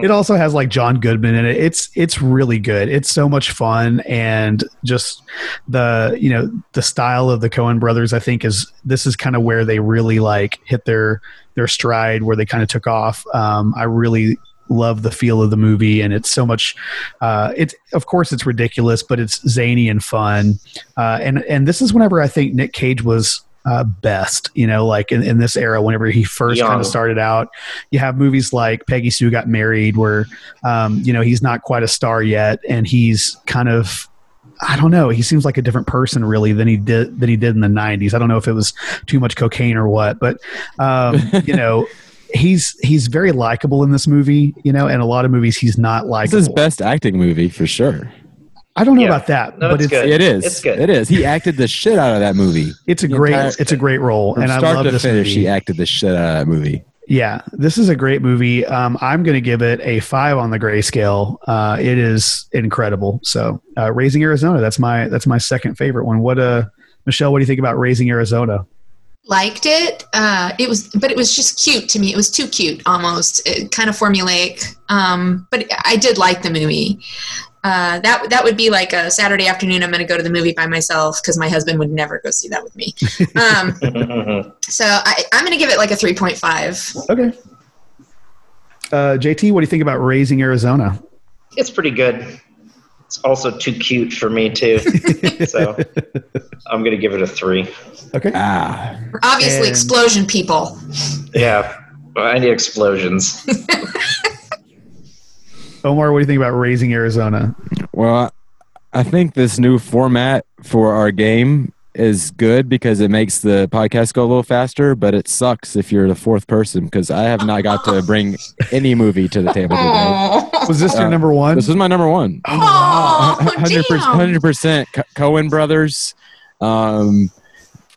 It also has like John Goodman in it. It's It's really good. It's so much fun, and just the you know the style of the Coen Brothers. I think is this is kind of where they really like hit their their stride, where they kind of took off. Um, I really love the feel of the movie, and it's so much. Uh, it's of course it's ridiculous, but it's zany and fun. Uh, and and this is whenever I think Nic Cage was uh, best, you know, like in, in this era, whenever he first kind of started out. You have movies like Peggy Sue Got Married where, um, you know, he's not quite a star yet. And he's kind of, I don't know. He seems like a different person really than he did, than he did in the nineties. I don't know if it was too much cocaine or what, but um, you know, he's, he's very likable in this movie, you know, and a lot of movies he's not likable. It's his best acting movie for sure. I don't know yeah. about that, no, but it's, it's good. It is. It's good. It is. He acted the shit out of that movie. It's a the great, entire, it's a great role. From and start I love to this finish, movie. He acted the shit out of that movie. Yeah, this is a great movie. Um, I'm going to give it a five on the grayscale. Uh, it is incredible. So, uh, Raising Arizona. That's my that's my second favorite one. What, uh, Michelle? What do you think about Raising Arizona? Liked it. Uh, it was, but it was just cute to me. It was too cute, almost it, kind of formulaic. Um, but I did like the movie. Uh, that that would be like a Saturday afternoon. I'm going to go to the movie by myself because my husband would never go see that with me. Um, so I, I'm going to give it like a three point five. Okay. Uh, J T, what do you think about Raising Arizona? It's pretty good. It's also too cute for me too. So I'm going to give it a three. Okay. Ah, obviously and... explosion people. Yeah. I need explosions. Omar, what do you think about Raising Arizona? Well, I think this new format for our game is good because it makes the podcast go a little faster, but it sucks if you're the fourth person because I have not got to bring any movie to the table today. Was this uh, your number one? This was my number one. Oh, one hundred percent, one hundred percent Coen Brothers. Um,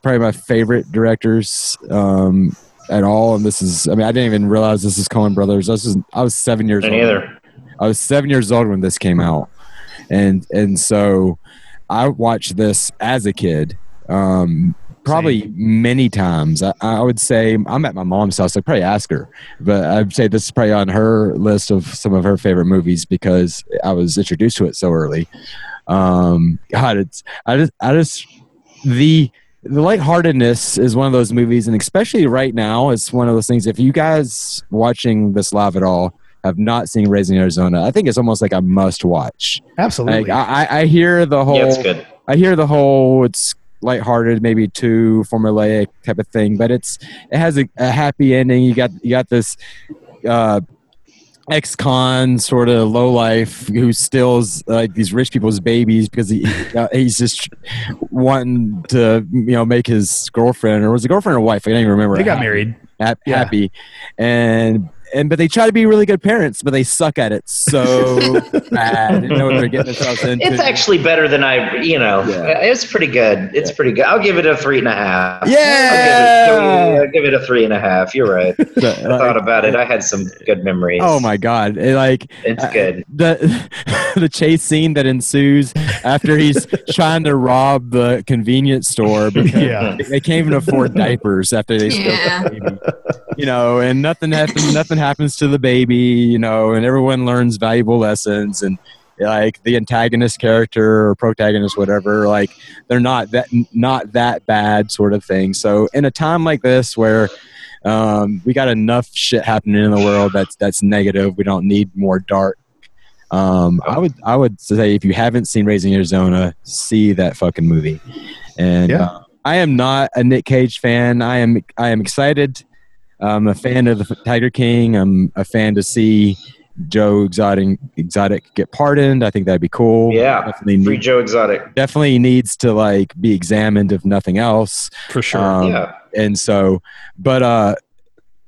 probably my favorite directors. Um, at all. And this is, I mean, I didn't even realize this is Coen Brothers. This is, I was seven years old. Me either. I was seven years old when this came out, and and so I watched this as a kid, um, probably Same. many times. I, I would say I'm at my mom's house. I'd probably ask her, but I'd say this is probably on her list of some of her favorite movies because I was introduced to it so early. Um, God, it's I just I just the. The lightheartedness is one of those movies, and especially right now, it's one of those things. If you guys watching this live at all have not seen Raising Arizona, I think it's almost like a must-watch. Absolutely. Like, I, I hear the whole. Yeah, it's good. I hear the whole. It's lighthearted, maybe too formulaic type of thing, but it's it has a, a happy ending. You got you got this uh, ex-con sort of lowlife who steals like uh, these rich people's babies because he uh, he's just wanting to, you know, make his girlfriend, or was it girlfriend or wife? I don't even remember. They got happy, married. Happy, yeah. happy, and and but they try to be really good parents, but they suck at it so bad. I didn't know what they were getting themselves into. It's actually better than I, you know. Yeah. It's pretty good. It's yeah. pretty good. I'll give it a three and a half. Yeah, I'll give it, I'll give it a three and a half. You're right. So, I like, thought about it. I had some good memories. Oh my god! It, like it's good. I, the the chase scene that ensues after he's trying to rob the convenience store because yeah. they can't even afford diapers after they stole yeah. the baby. You know, and nothing happens. Nothing happens to the baby, you know, and everyone learns valuable lessons. And like the antagonist character or protagonist, whatever, like they're not that not that bad, sort of thing. So in a time like this, where um, we got enough shit happening in the world that's that's negative, we don't need more dark. Um, I would I would say if you haven't seen Raising Arizona, see that fucking movie. And yeah. uh, I am not a Nic Cage fan. I am I am excited. I'm a fan of the Tiger King. I'm a fan to see Joe Exotic, Exotic get pardoned. I think that'd be cool. Yeah, definitely free need, Joe Exotic. Definitely needs to like be examined if nothing else. For sure. Um, yeah. And so, but uh,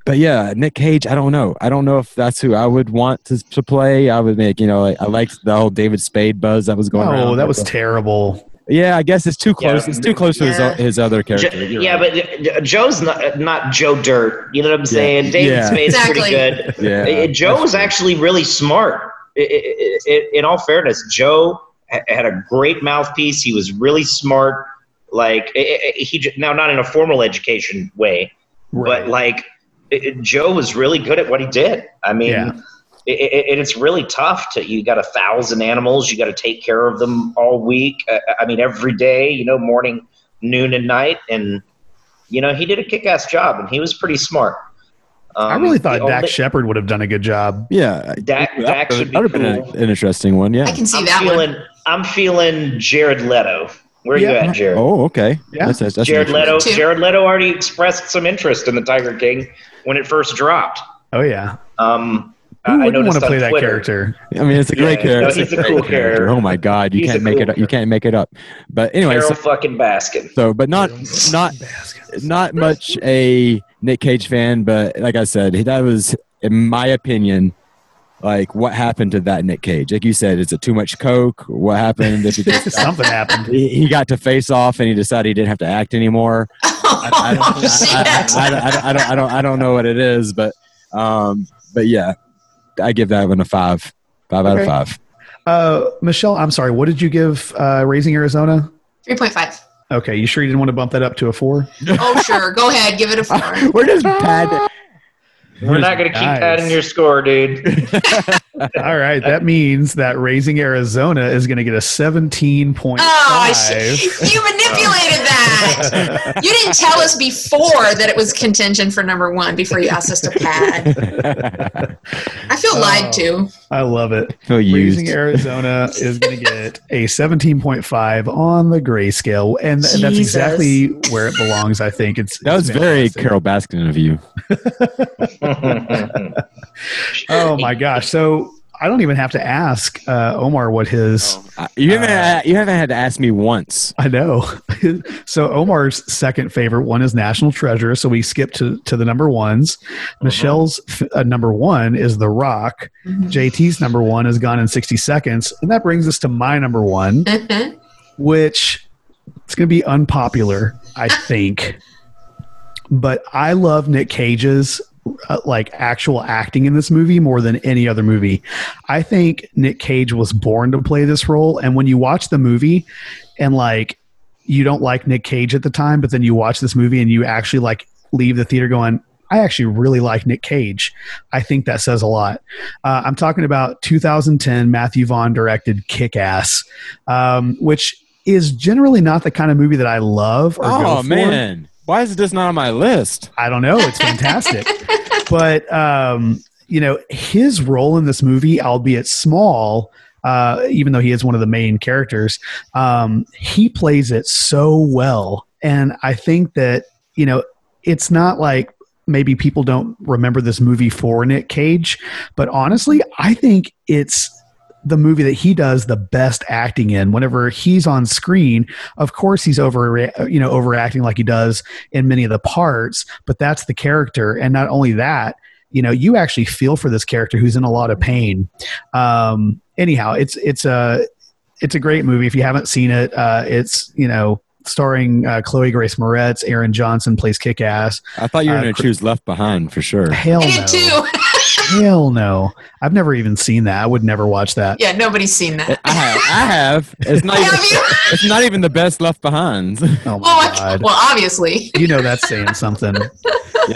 but yeah, Nic Cage. I don't know. I don't know if that's who I would want to, to play. I would make you know. Like, I liked the whole David Spade buzz that was going on. Oh, that was terrible. Yeah, I guess it's too close. Yeah. It's too close yeah. to his, his other character. You're yeah, right. But Joe's not not Joe Dirt. You know what I'm saying? Yeah. David yeah. Spade's exactly. pretty good. Yeah. Joe's actually really smart. It, it, it, in all fairness, Joe had a great mouthpiece. He was really smart. Like it, it, he now, not in a formal education way, right. but like it, it, Joe was really good at what he did. I mean. Yeah. It, it, it, it's really tough to, you got a thousand animals. You got to take care of them all week. Uh, I mean, every day, you know, morning, noon and night. And, you know, he did a kick-ass job and he was pretty smart. Um, I really thought Dak only, Shepard would have done a good job. Yeah. Dak, that, Dak should that, be That would have cool. been an interesting one. Yeah. I can see I'm that feeling, one. I'm feeling Jared Leto. Where yeah. are you at, Jared? Oh, okay. Yeah. That's, that's, that's Jared Leto. Jared Leto already expressed some interest in the Tiger King when it first dropped. Oh yeah. Um, Who wouldn't want to play that character? I mean, it's a great yeah, character. No, he's a, a cool character. Oh my God, you he's can't make cool it. Up. You can't make it up. But anyway, Carol so, fucking Baskin. So, but not not not much a Nic Cage fan. But like I said, that was, in my opinion, like what happened to that Nic Cage? Like you said, is it too much coke? What happened? If he just, something uh, happened. He, he got to Face Off, and he decided he didn't have to act anymore. I don't. I don't. I don't know what it is, but um, but yeah. I give that one a five. Five okay. out of five. Uh, Michelle, I'm sorry. What did you give uh, Raising Arizona? three point five. Okay. You sure you didn't want to bump that up to a four? Oh, sure. Go ahead. Give it a four. We're just padding. We're, We're not going to keep padding your score, dude. All right. That means that Raising Arizona is going to get a seventeen point five. Oh, sh- you manipulated that. You didn't tell us before that it was contention for number one before you asked us to pad. I feel oh, lied to. I love it. Feel used. Raising Arizona is going to get a seventeen point five on the grayscale. And th- that's exactly where it belongs, I think. It's That was very Carol Baskin of you. Oh my gosh, so I don't even have to ask uh Omar what his uh, you haven't uh, you haven't had to ask me once. I know. So Omar's second favorite one is National Treasure, so we skip to to the number ones. Uh-huh. Michelle's uh, number one is The Rock. Mm-hmm. J T's number one is Gone in sixty seconds, and that brings us to my number one. Uh-huh. Which it's gonna be unpopular, I think. But I love Nic Cage's uh, like actual acting in this movie more than any other movie. I think Nic Cage was born to play this role. And when you watch the movie and like you don't like Nic Cage at the time, but then you watch this movie and you actually like leave the theater going, I actually really like Nic Cage. I think that says a lot. Uh, I'm talking about two thousand ten Matthew Vaughn directed Kick-Ass, um, which is generally not the kind of movie that I love. Or oh go for. Man. Why is this not on my list? I don't know. It's fantastic. But, um, you know, his role in this movie, albeit small, uh, even though he is one of the main characters, um, he plays it so well. And I think that, you know, it's not like maybe people don't remember this movie for Nic Cage, but honestly, I think it's the movie that he does the best acting in. Whenever he's on screen, of course he's over, you know, overacting like he does in many of the parts, but that's the character. And not only that, you know, you actually feel for this character who's in a lot of pain. Um, anyhow, it's, it's a, it's a great movie. If you haven't seen it, uh, it's, you know, starring uh, Chloe Grace Moretz. Aaron Johnson plays Kick-Ass. I thought you were uh, going to choose Left Behind for sure. Hell no. Too. Hell no. I've never even seen that. I would never watch that. Yeah, nobody's seen that. I have. I have. It's not, even, it's not even the best Left Behinds. Oh, my oh, God. Well, obviously. You know that's saying something. Yeah.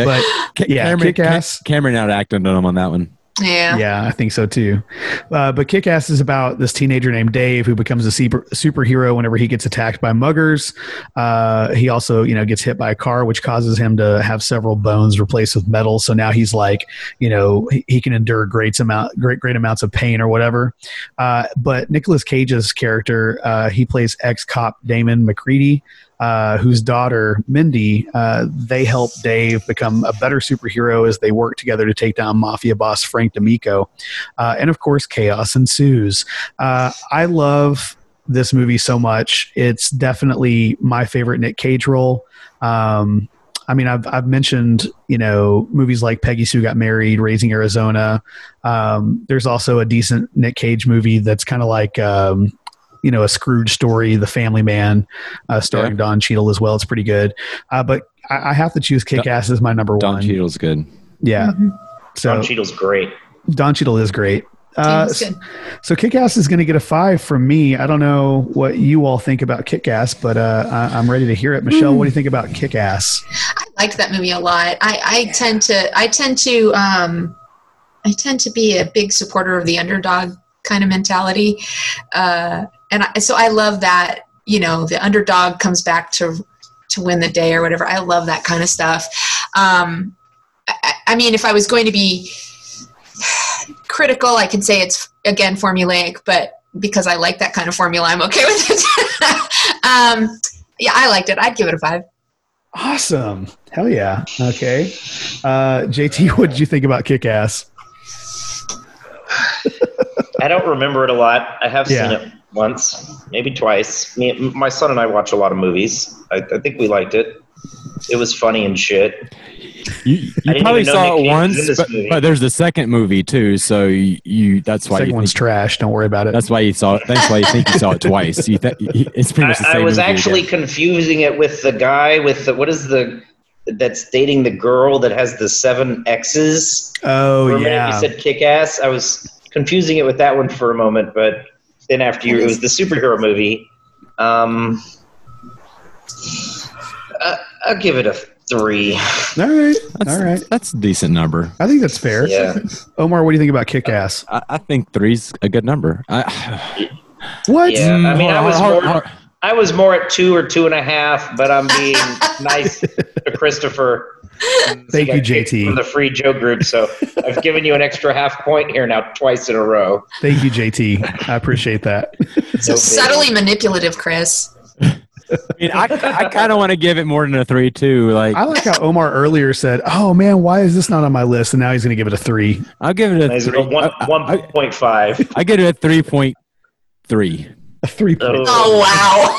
But, Ca- yeah, Cameron, Kick-Ass. Ca- Cameron out acting on him on that one. Yeah. Yeah, I think so too. Uh, but Kick-Ass is about this teenager named Dave who becomes a super, superhero whenever he gets attacked by muggers. Uh, he also, you know, gets hit by a car, which causes him to have several bones replaced with metal. So now he's like, you know, he, he can endure great amount, great, great amounts of pain or whatever. Uh, but Nicolas Cage's character, uh, he plays ex-cop Damon McCready, Uh, whose daughter, Mindy, uh, they help Dave become a better superhero as they work together to take down mafia boss Frank D'Amico. Uh, and, of course, chaos ensues. Uh, I love this movie so much. It's definitely my favorite Nic Cage role. Um, I mean, I've, I've mentioned, you know, movies like Peggy Sue Got Married, Raising Arizona. Um, there's also a decent Nic Cage movie that's kind of like... Um, you know, a Scrooge story, The Family Man, uh, starring yeah. Don Cheadle as well. It's pretty good. Uh, but I, I have to choose Kick-Ass as my number Don one. Don Cheadle's good. Yeah. Mm-hmm. So, Don Cheadle's great. Don Cheadle is great. Uh, so, so Kick-Ass is going to get a five from me. I don't know what you all think about Kick-Ass, but uh, I, I'm ready to hear it. Michelle, mm. what do you think about Kick-Ass? I liked that movie a lot. I, I yeah. tend to, I tend to, um, I tend to be a big supporter of the underdog kind of mentality. Uh, And I, so I love that, you know, the underdog comes back to to win the day or whatever. I love that kind of stuff. Um, I, I mean, if I was going to be critical, I could say it's, again, formulaic, but because I like that kind of formula, I'm okay with it. um, yeah, I liked it. I'd give it a five. Awesome. Hell yeah. Okay. Uh, J T, what did you think about Kick-Ass? I don't remember it a lot. I have yeah. seen it once, maybe twice. Me, my son and I watch a lot of movies. I, I think we liked it. It was funny and shit. You, you probably saw it once, but, but there's the second movie too, so you, you that's why the second one's trash. Don't worry about it. That's why you saw it. That's why you think you saw it twice. You th- it's pretty much the same. I, I was movie actually again. confusing it with the guy with the what is the that's dating the girl that has the seven X's. Oh for a yeah, you said Kick-Ass. I was confusing it with that one for a moment, but then after you, it was the superhero movie. Um, I, I'll give it a. Three. All right. That's, All right. That's a decent number. I think that's fair. Yeah. Omar, what do you think about Kick-Ass? I, I think three's a good number. I, what? Yeah, I mean, I was, more, I was more at two or two and a half, but I'm being nice to Christopher. Thank you, J T. From the Free Joe group, so I've given you an extra half point here now twice in a row. Thank you, J T. I appreciate that. So subtly manipulative, Chris. I mean, I, I kind of want to give it more than a three, too. Like I like how Omar earlier said, "Oh man, why is this not on my list?" And now he's going to give it a three. I'll give it a three. one point five. I give it a three point three. A three. Point oh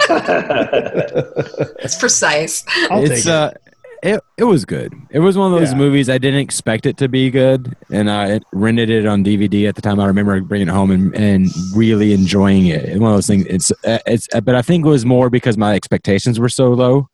three. Wow, it's precise. I'll it's take it. uh, it it was good. It was one of those yeah. movies I didn't expect it to be good, and I rented it on D V D at the time. I remember bringing it home and, and really enjoying it. It's one of those things. It's it's, but I think it was more because my expectations were so low.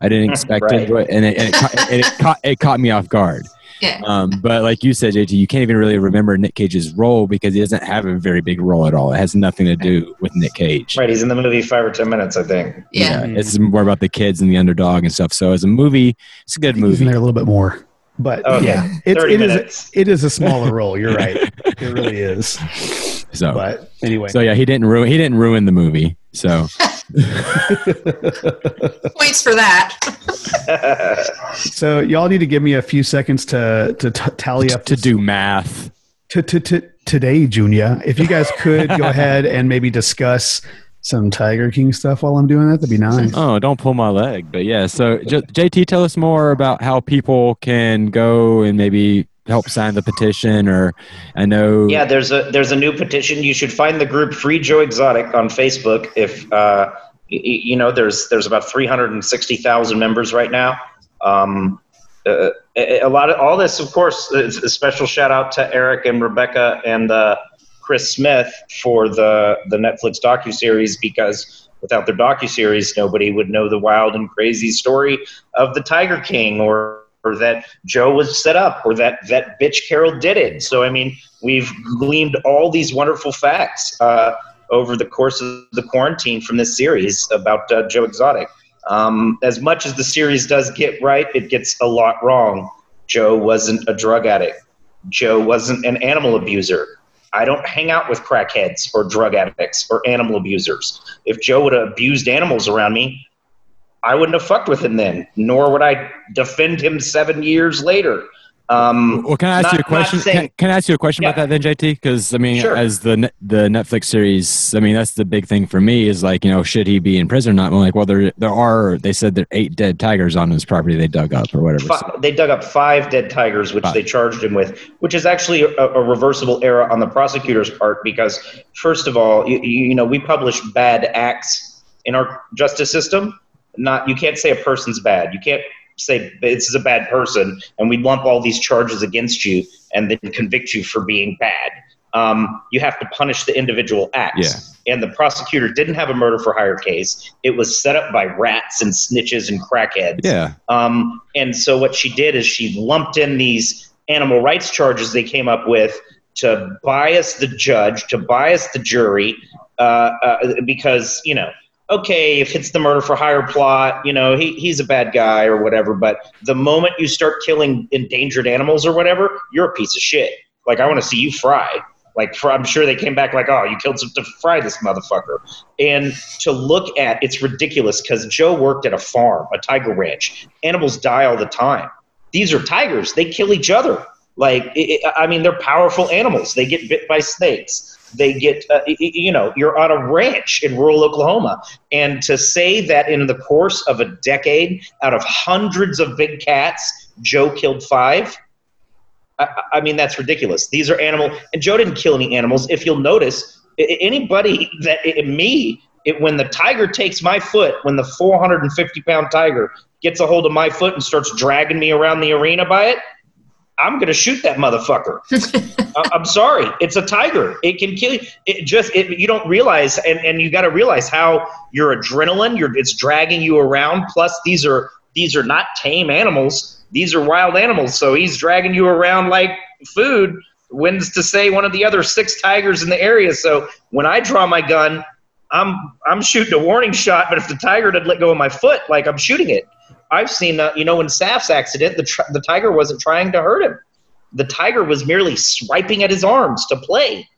I didn't expect right. it, and it and it, ca- and it, ca- it caught me off guard. Yeah. Um, but like you said, J T, you can't even really remember Nic Cage's role because he doesn't have a very big role at all. It has nothing to do with Nic Cage. Right. He's in the movie five or ten minutes, I think. Yeah. yeah it's more about the kids and the underdog and stuff. So as a movie, it's a good movie. He's in there a little bit more. But okay. yeah, it's, it, is, it is a smaller role. You're right. It really is. So, but anyway. So yeah, he didn't ruin. He didn't ruin the movie. So. Points for that. So y'all need to give me a few seconds to to t- tally up to, to do math. To to to today, Junior. If you guys could go ahead and maybe discuss some Tiger King stuff while I'm doing that, that'd be nice. Oh, don't pull my leg. But yeah, so J- JT, tell us more about how people can go and maybe help sign the petition, or I know. Yeah, there's a there's a new petition. You should find the group Free Joe Exotic on Facebook. If uh, you, you know, there's there's about three hundred sixty thousand members right now. Um, uh, a lot of all this, of course, is a special shout out to Eric and Rebecca and uh, Chris Smith for the the Netflix docu series, because without their docu series, nobody would know the wild and crazy story of the Tiger King, or. Or that Joe was set up, or that that bitch Carol did it. So, I mean, we've gleaned all these wonderful facts uh, over the course of the quarantine from this series about uh, Joe Exotic. Um, as much as the series does get right, it gets a lot wrong. Joe wasn't a drug addict. Joe wasn't an animal abuser. I don't hang out with crackheads or drug addicts or animal abusers. If Joe would have abused animals around me, I wouldn't have fucked with him then, nor would I defend him seven years later. Um, well, can I ask not, you a question? Saying, can, can I ask you a question yeah. about that then, J T? Because I mean, sure. as the the Netflix series, I mean, that's the big thing for me is like, you know, should he be in prison or not? I'm like, well, there there are. They said there are eight dead tigers on his property they dug up or whatever. Five, so. They dug up five dead tigers, which five. they charged him with, which is actually a, a reversible error on the prosecutor's part because, first of all, you, you know, we publish bad acts in our justice system. Not you can't say a person's bad. You can't say this is a bad person, and we lump all these charges against you and then convict you for being bad. Um, you have to punish the individual acts. Yeah. And the prosecutor didn't have a murder for hire case. It was set up by rats and snitches and crackheads. Yeah. Um, and so what she did is she lumped in these animal rights charges they came up with to bias the judge, to bias the jury, uh, uh, because, you know, okay, if it's the murder for hire plot, you know, he he's a bad guy or whatever, but the moment you start killing endangered animals or whatever, you're a piece of shit. Like, I want to see you fry. Like, for, I'm sure they came back like, oh, you killed some to fry this motherfucker. And to look at, it's ridiculous because Joe worked at a farm, a tiger ranch. Animals die all the time. These are tigers. They kill each other. Like, it, I mean, they're powerful animals. They get bit by snakes. They get, uh, you know, you're on a ranch in rural Oklahoma. And to say that in the course of a decade, out of hundreds of big cats, Joe killed five, I, I mean, that's ridiculous. These are animal, and Joe didn't kill any animals. If you'll notice, anybody that, me, it, when the tiger takes my foot, when the four hundred fifty pound tiger gets a hold of my foot and starts dragging me around the arena by it, I'm going to shoot that motherfucker. I'm sorry. It's a tiger. It can kill you. It just, it, you don't realize, and, and you got to realize how your adrenaline, your, it's dragging you around. Plus, these are these are not tame animals. These are wild animals. So he's dragging you around like food. When's to say one of the other six tigers in the area. So when I draw my gun, I'm I'm shooting a warning shot. But if the tiger didn't let go of my foot, like I'm shooting it. I've seen, uh, you know, in Saf's accident, the, tr- the tiger wasn't trying to hurt him. The tiger was merely swiping at his arms to play.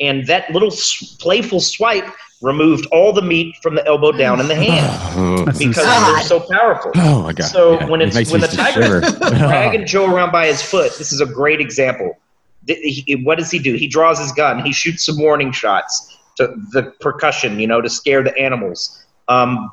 And that little s- playful swipe removed all the meat from the elbow down in the hand because they're so powerful. Oh, my God. So yeah, when it's it when the tiger is dragging Joe around by his foot, this is a great example. Th- he, what does he do? He draws his gun. He shoots some warning shots to the percussion, you know, to scare the animals. Um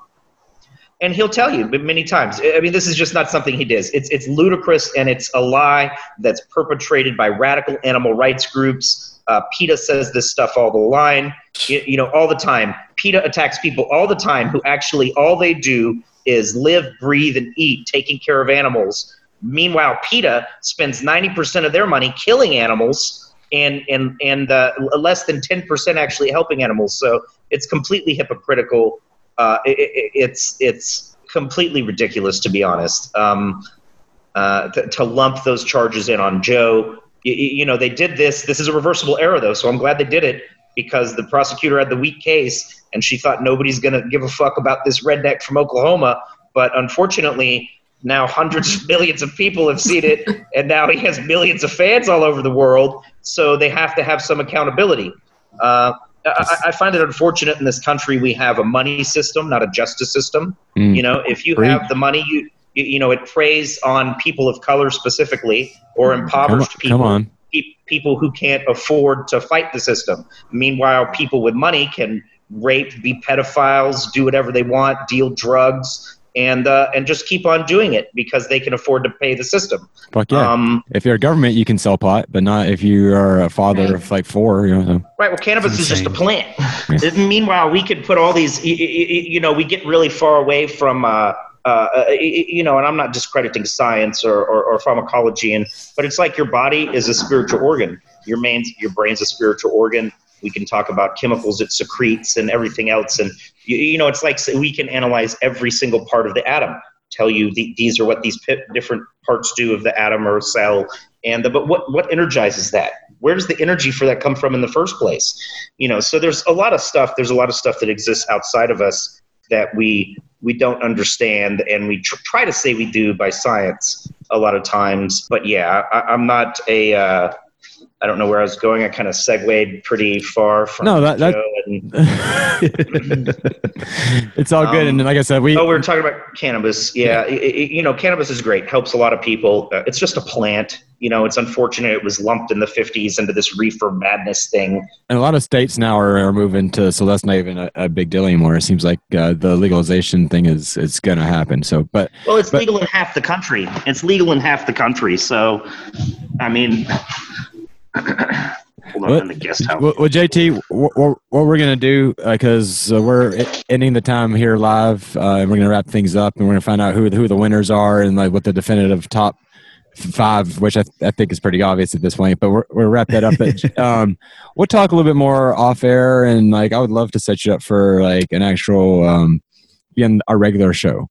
And he'll tell you many times. I mean, this is just not something he does. It's it's ludicrous, and it's a lie that's perpetrated by radical animal rights groups. Uh, PETA says this stuff all the line, you, you know, all the time. PETA attacks people all the time who actually all they do is live, breathe, and eat, taking care of animals. Meanwhile, PETA spends ninety percent of their money killing animals and, and, and uh, less than ten percent actually helping animals. So it's completely hypocritical. Uh, it, it, it's it's completely ridiculous, to be honest, um, uh, to, to lump those charges in on Joe. You, you know, they did this. This is a reversible error, though, so I'm glad they did it because the prosecutor had the weak case, and she thought nobody's going to give a fuck about this redneck from Oklahoma. But unfortunately, now hundreds of millions of people have seen it, and now he has millions of fans all over the world, so they have to have some accountability. Uh I, I find it unfortunate in this country we have a money system, not a justice system. Mm. You know, if you have the money, you you know, it preys on people of color specifically or impoverished come on, people, come on. people who can't afford to fight the system. Meanwhile, people with money can rape, be pedophiles, do whatever they want, deal drugs, and uh, and just keep on doing it because they can afford to pay the system. Fuck yeah. Um, if you're a government, you can sell pot, but not if you are a father right. of like four. You know, right, well, cannabis is just a plant. Yeah. Meanwhile, we could put all these, you, you, you know, we get really far away from, uh, uh, you know, and I'm not discrediting science or, or, or pharmacology, and but it's like your body is a spiritual organ. Your, mains, your brain's a spiritual organ. We can talk about chemicals it secretes and everything else. And, you, you know, it's like we can analyze every single part of the atom, tell you the, these are what these p- different parts do of the atom or cell. And the, but what, what energizes that? Where does the energy for that come from in the first place? You know, so there's a lot of stuff. There's a lot of stuff that exists outside of us that we we don't understand. And we tr- try to say we do by science a lot of times. But, yeah, I, I'm not a uh, – I don't know where I was going. I kind of segued pretty far from no, that, that, and it's all um, good. And like I said, we, oh, we were talking about cannabis. Yeah. yeah. It, it, you know, cannabis is great. Helps a lot of people. Uh, it's just a plant. You know, it's unfortunate it was lumped in the fifties into this reefer madness thing. And a lot of states now are, are moving to, so that's not even a, a big deal anymore. It seems like uh, the legalization thing is it's going to happen. So, but well, it's but, legal in half the country. It's legal in half the country. So, I mean, hold on what, in the guest house. Well, J T, what, what we're going to do, because uh, uh, we're ending the time here live, uh, and we're going to wrap things up, and we're going to find out who who the winners are and like what the definitive top five, which I, th- I think is pretty obvious at this point, but we're, we'll wrap that up. But, um, we'll talk a little bit more off air, and like I would love to set you up for like an actual um, again our regular show,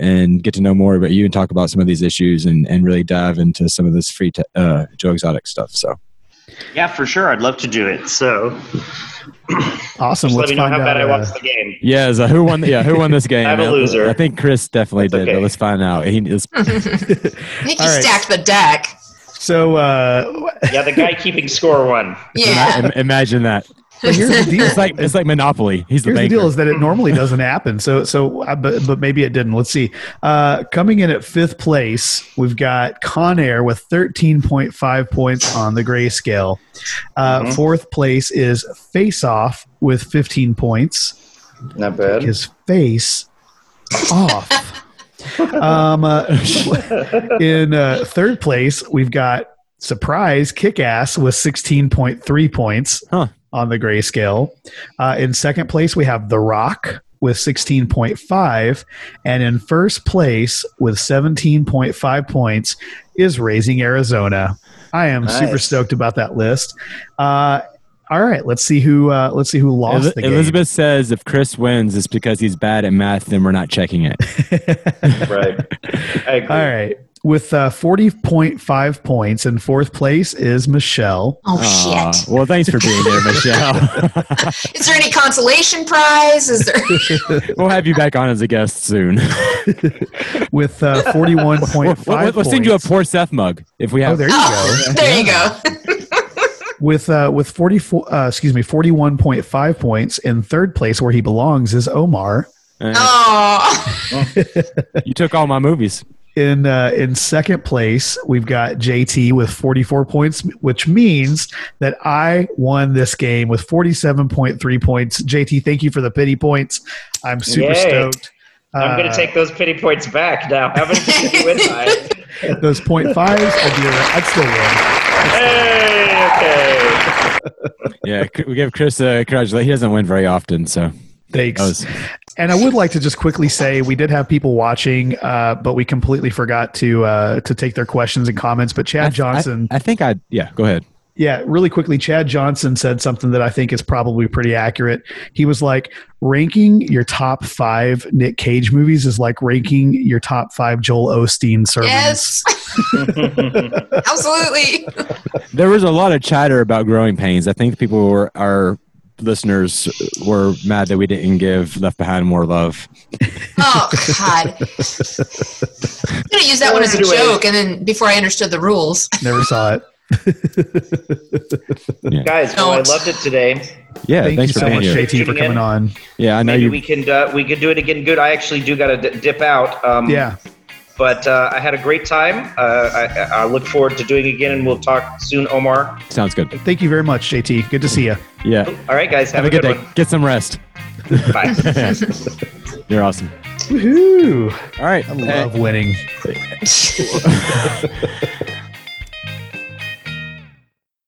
and get to know more about you and talk about some of these issues and, and really dive into some of this free te- uh, Joe Exotic stuff. So, yeah, for sure, I'd love to do it. So. Awesome. Just Let's let me know how out, bad I watched uh, the game. Yeah, so who won? Yeah, who won this game? I'm a loser. I think Chris definitely That's did. Okay. But let's find out. He is. I think you stacked the deck. So. Uh, yeah, the guy keeping score won. Yeah. Imagine that. But here's the deal. It's like, it's like Monopoly. He's the banker. Here's the deal is that it normally doesn't happen. So, so, but, but maybe it didn't. Let's see. Uh, coming in at fifth place, we've got Con Air with thirteen point five points on the grayscale. Uh, mm-hmm. Fourth place is Face Off with fifteen points. Not bad. His face off. um, uh, in uh, third place, we've got surprise Kick-Ass with sixteen point three points. Huh. On the grayscale. Uh, in second place, we have The Rock with sixteen point five. And in first place with seventeen point five points is Raising Arizona. I am nice. Super stoked about that list. Uh, all right, let's see who uh, let's see who lost El- the game. Elizabeth says if Chris wins, it's because he's bad at math, then we're not checking it. Right. I agree. All right. With uh, forty point five points in fourth place is Michelle. Oh, uh, shit. Well, thanks for being there, Michelle. Is there any consolation prize? Is there? We'll have you back on as a guest soon. With uh, forty-one point five we'll, we'll, points. We'll send you a Poor Seth mug if we have. Oh, there you oh, go. There you go. With uh, with forty-four, uh, excuse me, forty-one point five points in third place where he belongs is Omar. Uh, oh. You took all my movies. In uh, in second place, we've got J T with forty-four points, which means that I won this game with forty-seven point three points. J T, thank you for the pity points. I'm super Yay. stoked. I'm uh, going to take those pity points back now. How many did you win by? Those point fives will be an extra win. Hey, okay. Yeah, we give Chris a congratulations. He doesn't win very often, so. Thanks. And I would like to just quickly say we did have people watching, uh, but we completely forgot to uh, to take their questions and comments. But Chad I, Johnson. I, I think I, yeah, go ahead. Yeah, really quickly, Chad Johnson said something that I think is probably pretty accurate. He was like, ranking your top five Nic Cage movies is like ranking your top five Joel Osteen sermons. Yes. Absolutely. There was a lot of chatter about Growing Pains. I think people were are... listeners were mad that we didn't give Left Behind more love. Oh, God. I'm going to use that one as a joke, and then before I understood the rules. Never saw it. Yeah. Guys, well, I loved it today. Yeah, Thank thanks you for so much, here. J T, for coming in. on. Yeah, I know Maybe you... we can uh, we can do it again good. I actually do got to d- dip out. Um, yeah. But uh, I had a great time. Uh, I, I look forward to doing it again, and we'll talk soon, Omar. Sounds good. Thank you very much, J T. Good to see you. Yeah. All right, guys. Have, have a good, good day. One. Get some rest. Bye. You're awesome. Woohoo. All right. I love hey. winning.